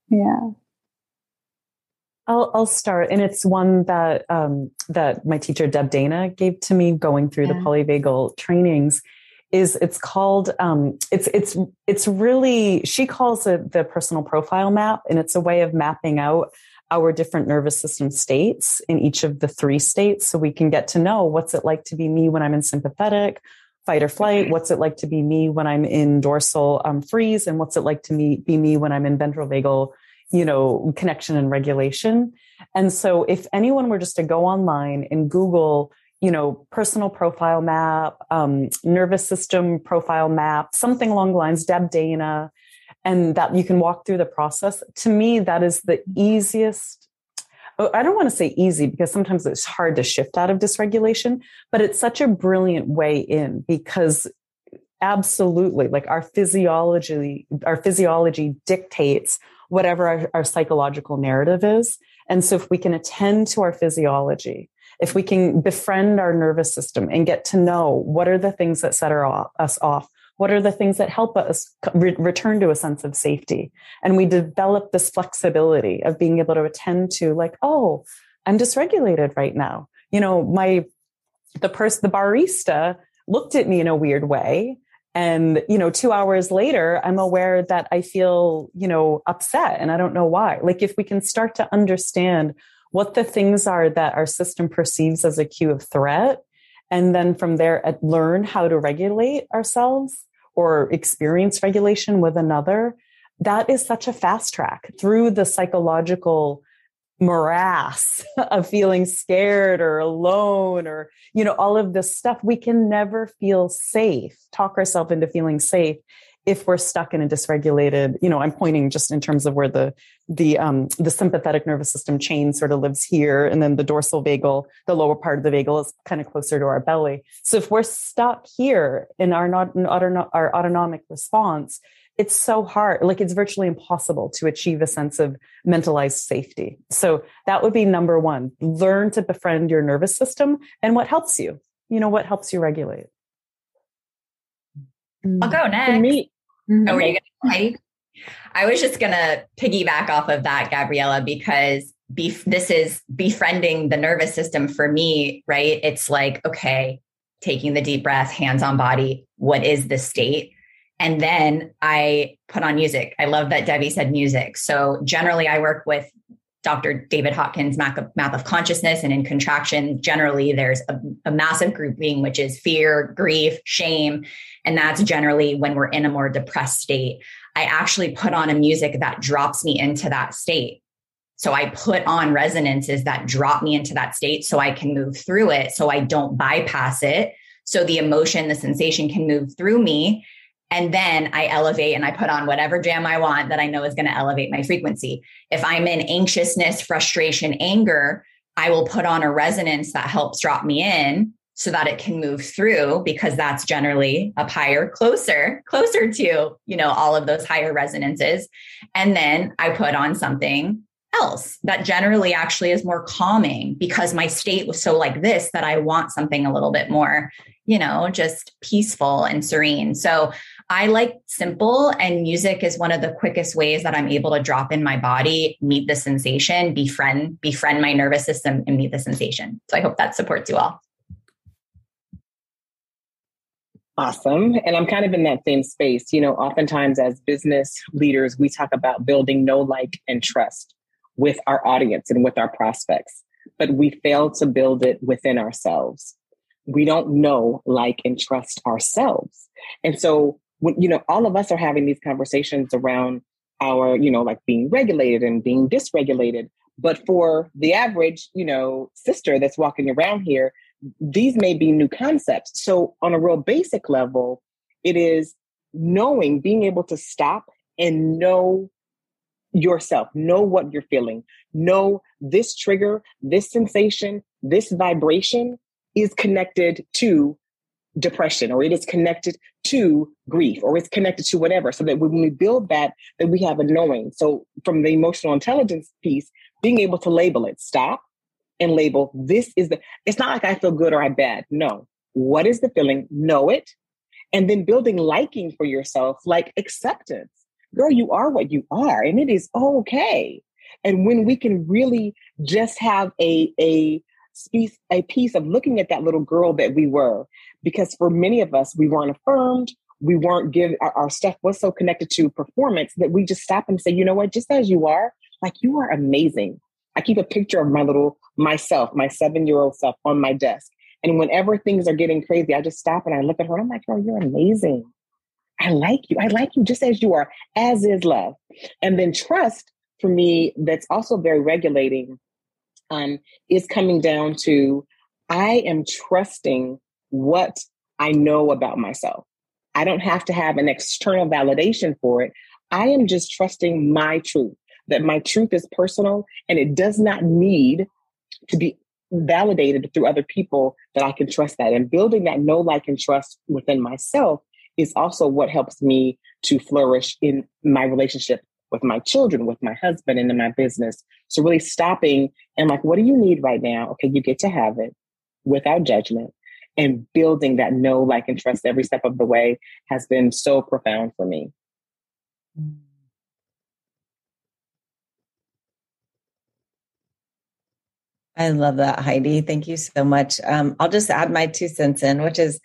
Yeah. I'll I'll start. And it's one that um, that my teacher, Deb Dana, gave to me going through yeah. the polyvagal trainings. Is it's called, um, it's, it's, it's really, she calls it the personal profile map, and it's a way of mapping out our different nervous system states in each of the three states. So we can get to know what's it like to be me when I'm in sympathetic, fight or flight, what's it like to be me when I'm in dorsal um, freeze, and what's it like to me, be me when I'm in ventral vagal, you know, connection and regulation. And so if anyone were just to go online and Google, you know, personal profile map, um, nervous system profile map, something along the lines, Deb Dana, and that you can walk through the process. To me, that is the easiest. I don't want to say easy because sometimes it's hard to shift out of dysregulation, but it's such a brilliant way in because absolutely, like our physiology, our physiology dictates whatever our, our psychological narrative is. And so if we can attend to our physiology, if we can befriend our nervous system and get to know what are the things that set our off, us off, what are the things that help us re- return to a sense of safety, and we develop this flexibility of being able to attend to, like, oh, I'm dysregulated right now. You know, my the person, the barista, looked at me in a weird way, and you know, two hours later, I'm aware that I feel, you know, upset, and I don't know why. Like, if we can start to understand what the things are that our system perceives as a cue of threat, and then from there learn how to regulate ourselves or experience regulation with another, that is such a fast track through the psychological morass of feeling scared or alone or, you know, all of this stuff. We can never feel safe, talk ourselves into feeling safe, if we're stuck in a dysregulated, you know, I'm pointing just in terms of where the the um, the sympathetic nervous system chain sort of lives here. And then the dorsal vagal, the lower part of the vagal, is kind of closer to our belly. So if we're stuck here in our, not, in autonom- our autonomic response, it's so hard, like it's virtually impossible to achieve a sense of mentalized safety. So that would be number one, learn to befriend your nervous system and what helps you, you know, what helps you regulate. I'll go next. Me. Mm-hmm. Oh, were you gonna play? I was just going to piggyback off of that, Gabriella, because bef- this is befriending the nervous system for me, right? It's like, okay, taking the deep breath, hands on body. What is the state? And then I put on music. I love that Debbie said music. So generally I work with Doctor David Hawkins' map of, map of consciousness, and in contraction, generally there's a, a massive grouping, which is fear, grief, shame. And that's generally when we're in a more depressed state. I actually put on a music that drops me into that state. So I put on resonances that drop me into that state so I can move through it, so I don't bypass it. So the emotion, the sensation can move through me. And then I elevate and I put on whatever jam I want that I know is going to elevate my frequency. If I'm in anxiousness, frustration, anger, I will put on a resonance that helps drop me in so that it can move through, because that's generally up higher, closer, closer to, you know, all of those higher resonances. And then I put on something else that generally actually is more calming, because my state was so like this that I want something a little bit more, you know, just peaceful and serene. So I like simple, and music is one of the quickest ways that I'm able to drop in my body, meet the sensation, befriend, befriend my nervous system and meet the sensation. So I hope that supports you all. Awesome. And I'm kind of in that same space. You know, oftentimes as business leaders, we talk about building know, like, and trust with our audience and with our prospects, but we fail to build it within ourselves. We don't know, like, and trust ourselves. And so, when, you know, all of us are having these conversations around our, you know, like being regulated and being dysregulated, But for the average, you know, sister that's walking around here, these may be new concepts. So on a real basic level, it is knowing, being able to stop and know yourself, know what you're feeling, know this trigger, this sensation, this vibration is connected to depression, or it is connected to grief, or it's connected to whatever. So that when we build that, that we have a knowing. So from the emotional intelligence piece, being able to label it, stop and label, this is the, it's not like I feel good or I bad. No. What is the feeling? Know it. And then building liking for yourself, like acceptance. Girl, you are what you are, and it is okay. And when we can really just have a, a, piece, a piece of looking at that little girl that we were, because for many of us, we weren't affirmed. We weren't given, our, our stuff was so connected to performance that we just stop and say, you know what, just as you are, like you are amazing. I keep a picture of my little, myself, my seven-year-old self on my desk. And whenever things are getting crazy, I just stop and I look at her and I'm like, girl, you're amazing. I like you. I like you just as you are, as is love. And then trust for me, that's also very regulating, um, is coming down to, I am trusting what I know about myself. I don't have to have an external validation for it. I am just trusting my truth, that my truth is personal and it does not need to be validated through other people, that I can trust that. And building that know, like, and trust within myself is also what helps me to flourish in my relationship with my children, with my husband, and in my business. So really stopping and like, what do you need right now? Okay, you get to have it without judgment, and building that know, like, and trust every step of the way has been so profound for me. I love that, Heidi. Thank you so much. Um, I'll just add my two cents in, which is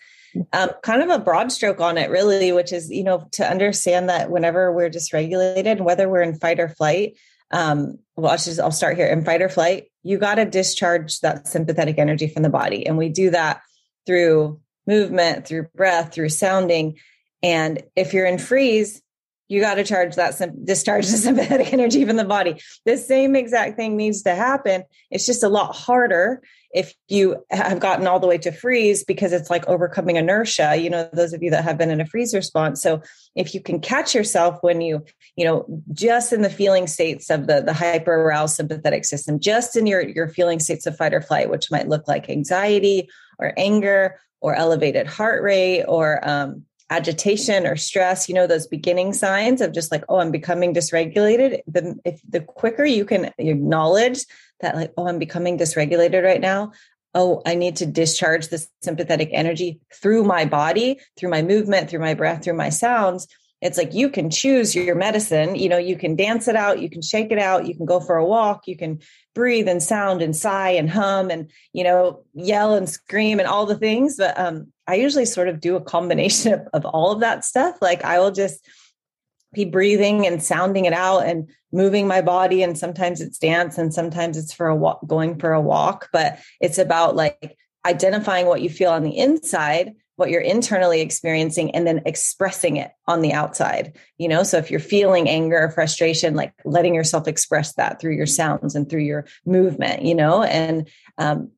Um, kind of a broad stroke on it, really, which is, you know, to understand that whenever we're dysregulated, whether we're in fight or flight, um, well, I'll, just, I'll start here in fight or flight, you got to discharge that sympathetic energy from the body. And we do that through movement, through breath, through sounding. And if you're in freeze, you got to charge that, discharge the sympathetic energy from the body. The same exact thing needs to happen. It's just a lot harder if you have gotten all the way to freeze, because it's like overcoming inertia, you know, those of you that have been in a freeze response. So if you can catch yourself when you, you know, just in the feeling states of the, the hyper aroused sympathetic system, just in your, your feeling states of fight or flight, which might look like anxiety or anger or elevated heart rate or, um, agitation or stress, you know, those beginning signs of just like, oh, I'm becoming dysregulated. The, if the quicker you can acknowledge that, like, oh, I'm becoming dysregulated right now. Oh, I need to discharge this sympathetic energy through my body, through my movement, through my breath, through my sounds. It's like, you can choose your medicine. You know, you can dance it out. You can shake it out. You can go for a walk. You can breathe and sound and sigh and hum and, you know, yell and scream and all the things. But, um, I usually sort of do a combination of, of all of that stuff. Like, I will just be breathing and sounding it out and moving my body. And sometimes it's dance and sometimes it's for a walk, going for a walk, but it's about like identifying what you feel on the inside, what you're internally experiencing, and then expressing it on the outside, you know? So if you're feeling anger or frustration, like letting yourself express that through your sounds and through your movement, you know? And, um,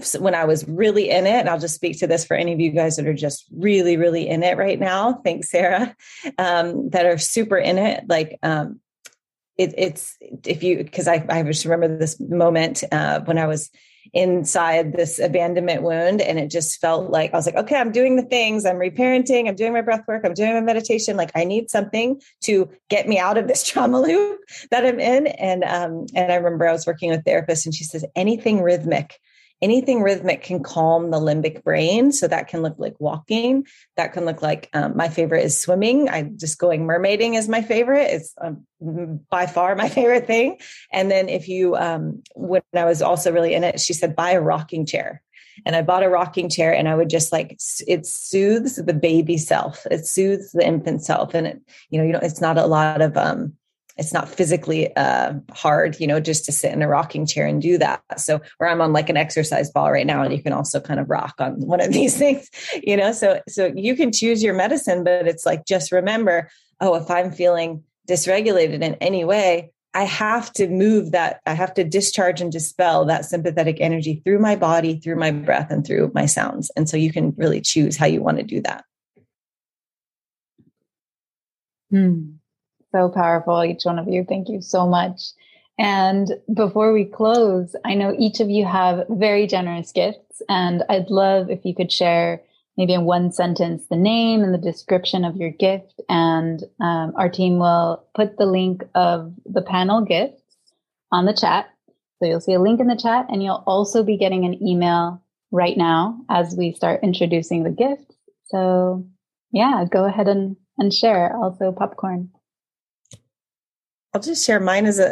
So when I was really in it, and I'll just speak to this for any of you guys that are just really, really in it right now. Thanks, Sarah, um, that are super in it. Like, um, it, it's, if you, cause I, I just remember this moment, uh, when I was inside this abandonment wound, and it just felt like, I was like, okay, I'm doing the things, I'm reparenting, I'm doing my breath work, I'm doing my meditation. Like, I need something to get me out of this trauma loop that I'm in. And, um, and I remember I was working with a therapist, and she says, anything rhythmic, Anything rhythmic can calm the limbic brain. So that can look like walking. That can look like, um, my favorite is swimming. I just going mermaiding is my favorite. It's um, by far my favorite thing. And then if you, um, when I was also really in it, she said, buy a rocking chair. And I bought a rocking chair, and I would just like, it soothes the baby self. It soothes the infant self. And it, you know, you don't, it's not a lot of, um, it's not physically uh, hard, you know, just to sit in a rocking chair and do that. So, or I'm on like an exercise ball right now, and you can also kind of rock on one of these things, you know, so, so you can choose your medicine, but it's like, just remember, oh, if I'm feeling dysregulated in any way, I have to move that, I have to discharge and dispel that sympathetic energy through my body, through my breath, and through my sounds. And so you can really choose how you want to do that. Hmm. So powerful, each one of you. Thank you so much. And before we close, I know each of you have very generous gifts, and I'd love if you could share maybe in one sentence the name and the description of your gift, and um, our team will put the link of the panel gifts on the chat. So you'll see a link in the chat, and you'll also be getting an email right now as we start introducing the gifts. So yeah, go ahead and, and share. Also, popcorn. I'll just share mine is a,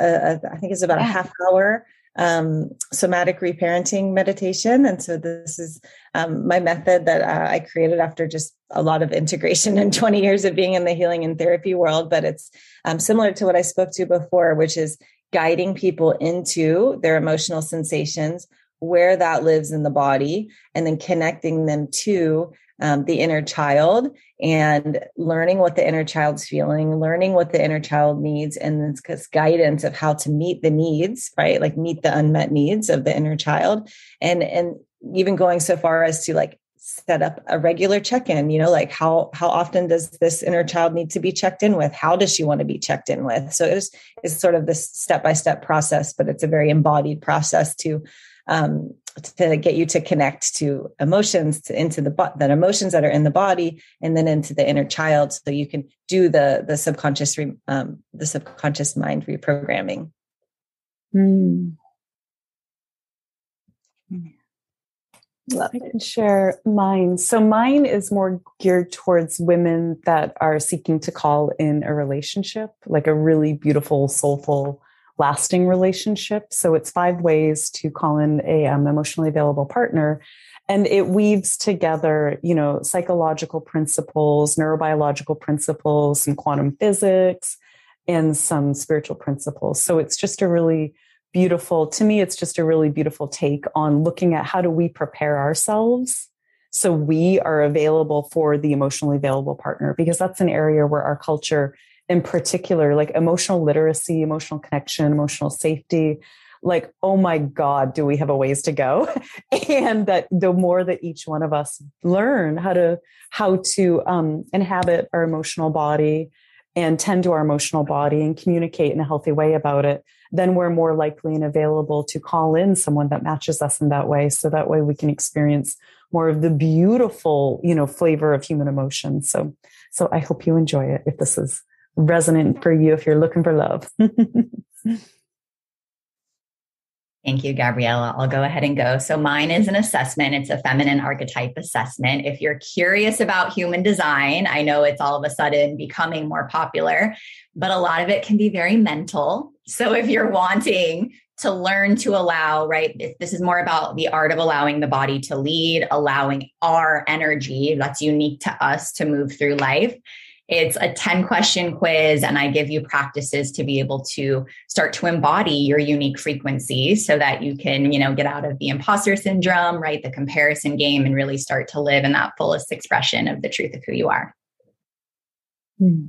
a I think it's about yeah. a half hour Um, somatic reparenting meditation. And so this is um, my method that uh, I created after just a lot of integration and twenty years of being in the healing and therapy world. But it's um, similar to what I spoke to before, which is guiding people into their emotional sensations, where that lives in the body, and then connecting them to um, the inner child, and learning what the inner child's feeling, learning what the inner child needs, and this guidance of how to meet the needs, right? Like meet the unmet needs of the inner child. And, and even going so far as to like set up a regular check-in, you know, like how, how often does this inner child need to be checked in with? How does she want to be checked in with? So it is, it's sort of this step-by-step process, but it's a very embodied process to, um, to get you to connect to emotions, to into the, bo- the emotions that are in the body, and then into the inner child. So you can do the, the subconscious, re- um, the subconscious mind reprogramming. Mm. Love I it. Can share mine. So mine is more geared towards women that are seeking to call in a relationship, like a really beautiful, soulful, lasting relationship. So it's five ways to call in a um, emotionally available partner. And it weaves together, you know, psychological principles, neurobiological principles, some quantum physics, and some spiritual principles. So it's just a really beautiful, to me, it's just a really beautiful take on looking at how do we prepare ourselves so we are available for the emotionally available partner, because that's an area where our culture in particular, like emotional literacy, emotional connection, emotional safety, like, oh my God, do we have a ways to go? And that the more that each one of us learn how to, how to um, inhabit our emotional body and tend to our emotional body and communicate in a healthy way about it, then we're more likely and available to call in someone that matches us in that way. So that way we can experience more of the beautiful, you know, flavor of human emotion. So, so I hope you enjoy it if this is resonant for you, if you're looking for love. Thank you, Gabriella. I'll go ahead and go. So mine is an assessment. It's a feminine archetype assessment. If you're curious about human design, I know it's all of a sudden becoming more popular, but a lot of it can be very mental. So if you're wanting to learn to allow, right, this is more about the art of allowing the body to lead, allowing our energy that's unique to us to move through life. It's a ten question quiz, and I give you practices to be able to start to embody your unique frequency so that you can, you know, get out of the imposter syndrome, right? The comparison game, and really start to live in that fullest expression of the truth of who you are. Hmm.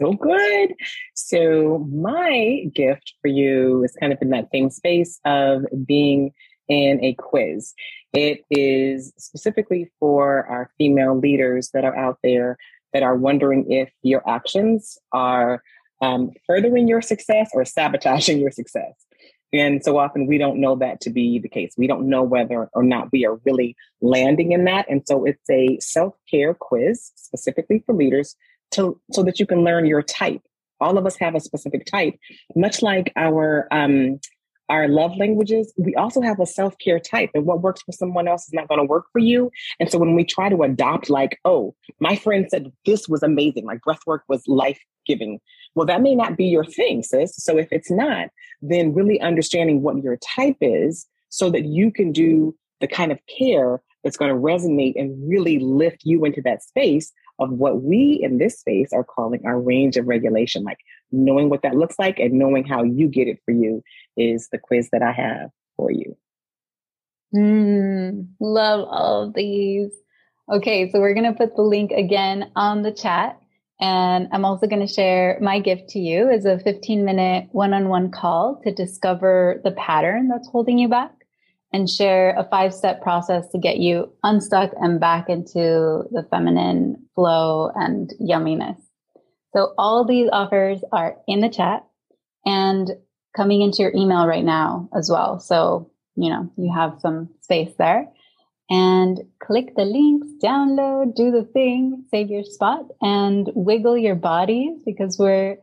So good. So my gift for you is kind of in that same space of being in a quiz. It is specifically for our female leaders that are out there that are wondering if your actions are um, furthering your success or sabotaging your success. And so often we don't know that to be the case. We don't know whether or not we are really landing in that. And so it's a self-care quiz specifically for leaders to, so that you can learn your type. All of us have a specific type, much like our um, Our love languages, we also have a self-care type, and what works for someone else is not going to work for you. And so when we try to adopt, like, oh, my friend said this was amazing, like breathwork was life-giving. Well, that may not be your thing, sis. So if it's not, then really understanding what your type is so that you can do the kind of care that's going to resonate and really lift you into that space of what we in this space are calling our range of regulation, like knowing what that looks like and knowing how you get it for you is the quiz that I have for you. Mm, love all of these. Okay, so we're going to put the link again on the chat. And I'm also going to share my gift to you is a fifteen minute one-on-one call to discover the pattern that's holding you back and share a five-step process to get you unstuck and back into the feminine flow and yumminess. So all these offers are in the chat and coming into your email right now as well. So, you know, you have some space there. And click the links, download, do the thing, save your spot, and wiggle your bodies because we're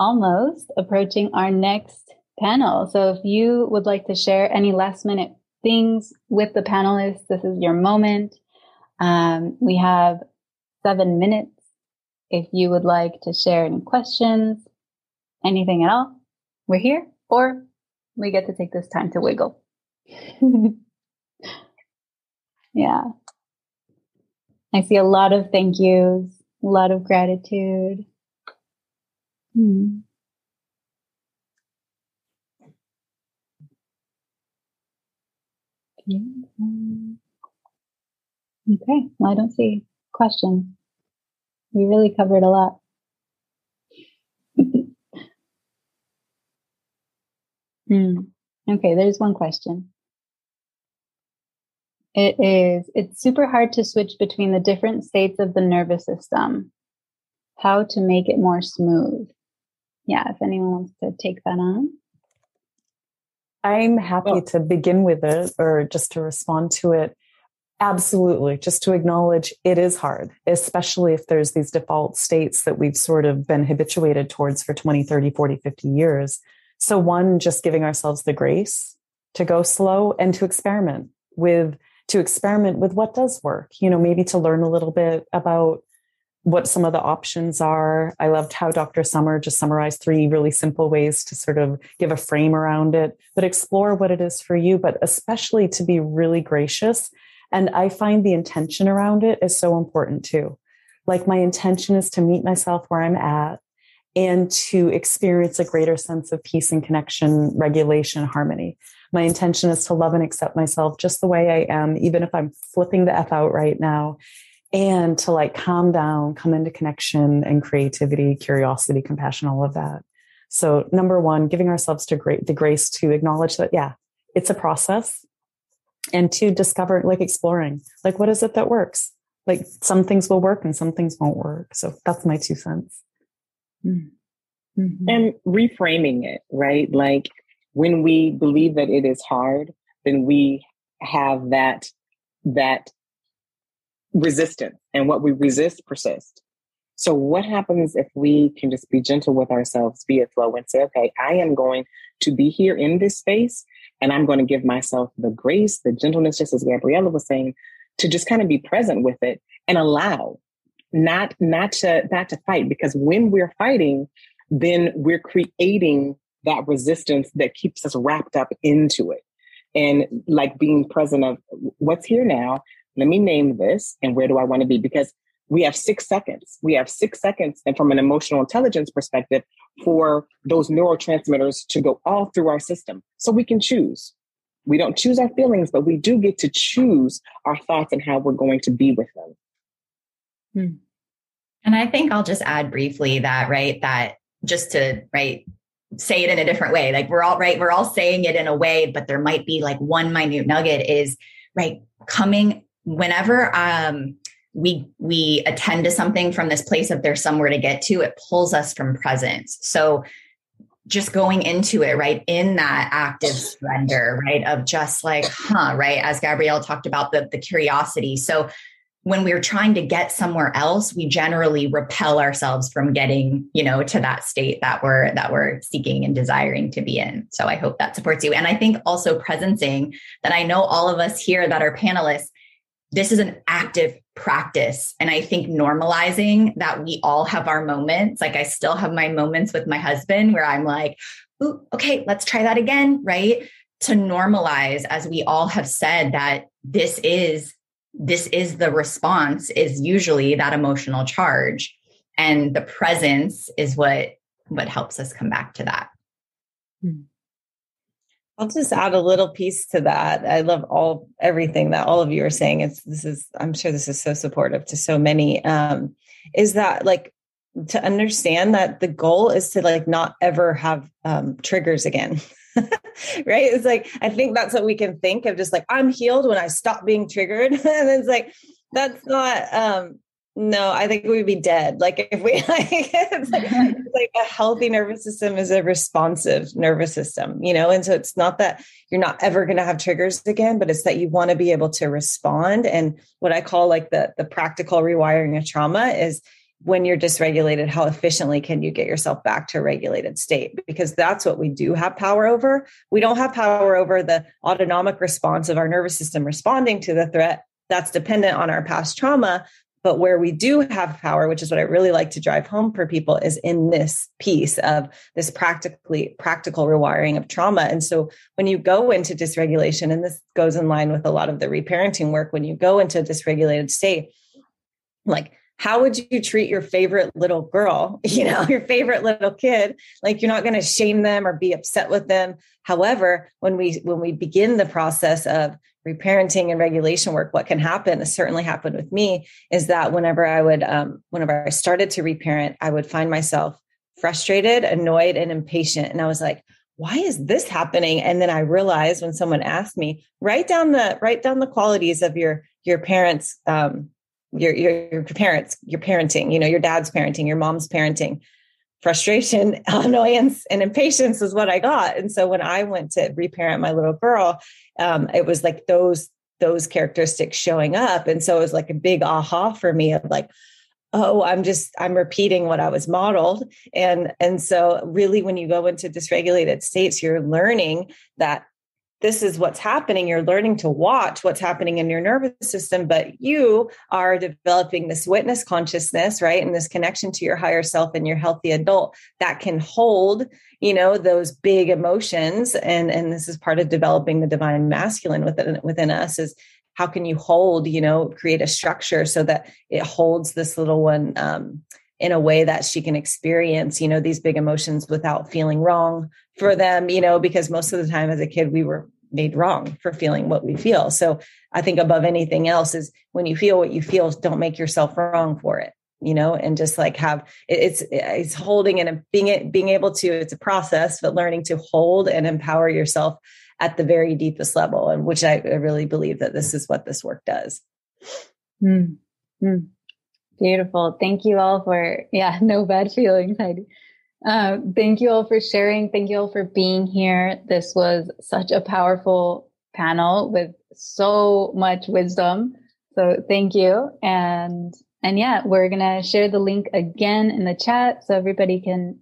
almost approaching our next panel. So if you would like to share any last minute things with the panelists, this is your moment. Um, we have seven minutes. If you would like to share any questions, anything at all, we're here, or we get to take this time to wiggle. Yeah. I see a lot of thank yous, a lot of gratitude. Hmm. Okay. Well, I don't see questions. We really covered a lot. hmm. Okay, there's one question. It is. It's super hard to switch between the different states of the nervous system. How to make it more smooth? Yeah, if anyone wants to take that on. I'm happy well, to begin with it or just to respond to it. Absolutely. Just to acknowledge it is hard, especially if there's these default states that we've sort of been habituated towards for twenty, thirty, forty, fifty years. So one, just giving ourselves the grace to go slow and to experiment with to experiment with what does work, you know, maybe to learn a little bit about what some of the options are. I loved how Doctor Summer just summarized three really simple ways to sort of give a frame around it, but explore what it is for you, but especially to be really gracious. And I find the intention around it is so important too. Like my intention is to meet myself where I'm at and to experience a greater sense of peace and connection, regulation, harmony. My intention is to love and accept myself just the way I am, even if I'm flipping the F out right now, and to like calm down, come into connection and creativity, curiosity, compassion, all of that. So number one, giving ourselves to great, the grace to acknowledge that, yeah, it's a process. And to discover, like exploring, like what is it that works? Like some things will work and some things won't work. So that's my two cents. Mm-hmm. And reframing it, right? Like, when we believe that it is hard, then we have that, that resistance, and what we resist persists. So what happens if we can just be gentle with ourselves, be at flow and say, okay, I am going to be here in this space and I'm going to give myself the grace, the gentleness, just as Gabriella was saying, to just kind of be present with it and allow, not, not to, not to fight, because when we're fighting, then we're creating that resistance that keeps us wrapped up into it. And like being present of what's here now, let me name this and where do I want to be? Because we have six seconds. We have six seconds. And from an emotional intelligence perspective, for those neurotransmitters to go all through our system. So we can choose. We don't choose our feelings, but we do get to choose our thoughts and how we're going to be with them. Hmm. And I think I'll just add briefly that, right, that just to, right, say it in a different way. Like we're all right. We're all saying it in a way, but there might be like one minute nugget is right. Coming whenever um, we, we attend to something from this place of there's somewhere to get to, it pulls us from presence. So just going into it, right. In that active surrender, right. Of just like, huh, right. As Gabrielle talked about the, the curiosity. So when we're trying to get somewhere else, we generally repel ourselves from getting, you know, to that state that we're, that we're seeking and desiring to be in. So I hope that supports you. And I think also presencing that I know all of us here that are panelists, this is an active practice. And I think normalizing that we all have our moments. Like I still have my moments with my husband where I'm like, ooh, okay, let's try that again. Right. To normalize, as we all have said, that this is This is the response is usually that emotional charge, and the presence is what, what helps us come back to that. I'll just add a little piece to that. I love all, everything that all of you are saying. It's, this is, I'm sure this is so supportive to so many, um, is that like, to understand that the goal is to like not ever have um, triggers again. Right? It's like, I think that's what we can think of, just like, I'm healed when I stop being triggered. And it's like, that's not, um, no, I think we'd be dead. Like if we, like, it's like, it's like a healthy nervous system is a responsive nervous system, you know? And so it's not that you're not ever going to have triggers again, but it's that you want to be able to respond. And what I call like the, the practical rewiring of trauma is, when you're dysregulated, how efficiently can you get yourself back to a regulated state? Because that's what we do have power over. We don't have power over the autonomic response of our nervous system responding to the threat. That's dependent on our past trauma. But where we do have power, which is what I really like to drive home for people, is in this piece of this practically practical rewiring of trauma. And so when you go into dysregulation, and this goes in line with a lot of the reparenting work, when you go into a dysregulated state, like, how would you treat your favorite little girl, you know, your favorite little kid? Like, you're not going to shame them or be upset with them. However, when we when we begin the process of reparenting and regulation work, what can happen, this certainly happened with me, is that whenever I would, um, whenever I started to reparent, I would find myself frustrated, annoyed, and impatient. And I was like, why is this happening? And then I realized when someone asked me, write down the write down the qualities of your your parents. Um, Your, your, your parents, your parenting, you know, your dad's parenting, your mom's parenting. Frustration, annoyance, and impatience is what I got. And so when I went to reparent my little girl, um, it was like those, those characteristics showing up. And so it was like a big aha for me of like, oh, I'm just, I'm repeating what I was modeled. And, and so really when you go into dysregulated states, you're learning that this is what's happening. You're learning to watch what's happening in your nervous system, but you are developing this witness consciousness, right? And this connection to your higher self and your healthy adult that can hold, you know, those big emotions. And, and this is part of developing the divine masculine within, within us is how can you hold, you know, create a structure so that it holds this little one, um, in a way that she can experience, you know, these big emotions without feeling wrong for them, you know, because most of the time as a kid, we were made wrong for feeling what we feel. So I think above anything else is when you feel what you feel, don't make yourself wrong for it, you know, and just like have it's, it's holding and being, being able to, it's a process, but learning to hold and empower yourself at the very deepest level. And which I really believe that this is what this work does. Mm-hmm. Beautiful. Thank you all for, yeah, no bad feelings, Heidi. Uh, thank you all for sharing. Thank you all for being here. This was such a powerful panel with so much wisdom. So thank you. And, and yeah, we're going to share the link again in the chat so everybody can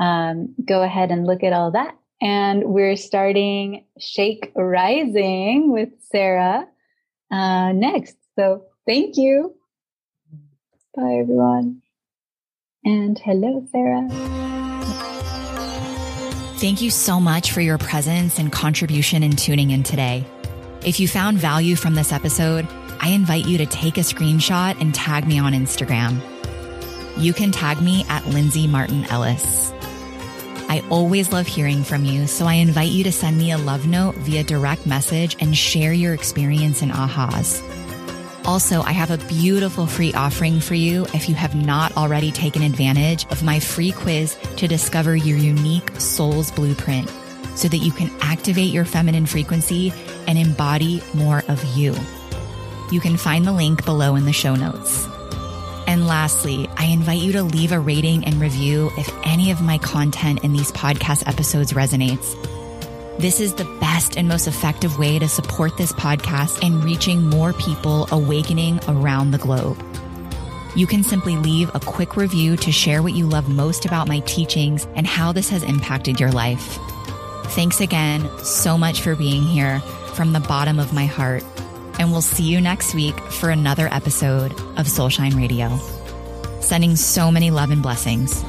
um, go ahead and look at all that. And we're starting Shake Rising with Sarah uh, next. So thank you. Bye, everyone. And hello, Sarah. Thank you so much for your presence and contribution in tuning in today. If you found value from this episode, I invite you to take a screenshot and tag me on Instagram. You can tag me at Lindsay Martin Ellis. I always love hearing from you, so I invite you to send me a love note via direct message and share your experience and ahas. Also, I have a beautiful free offering for you if you have not already taken advantage of my free quiz to discover your unique soul's blueprint so that you can activate your feminine frequency and embody more of you. You can find the link below in the show notes. And lastly, I invite you to leave a rating and review if any of my content in these podcast episodes resonates. This is the best and most effective way to support this podcast and reaching more people awakening around the globe. You can simply leave a quick review to share what you love most about my teachings and how this has impacted your life. Thanks again so much for being here from the bottom of my heart. And we'll see you next week for another episode of Soulshine Radio. Sending so many love and blessings.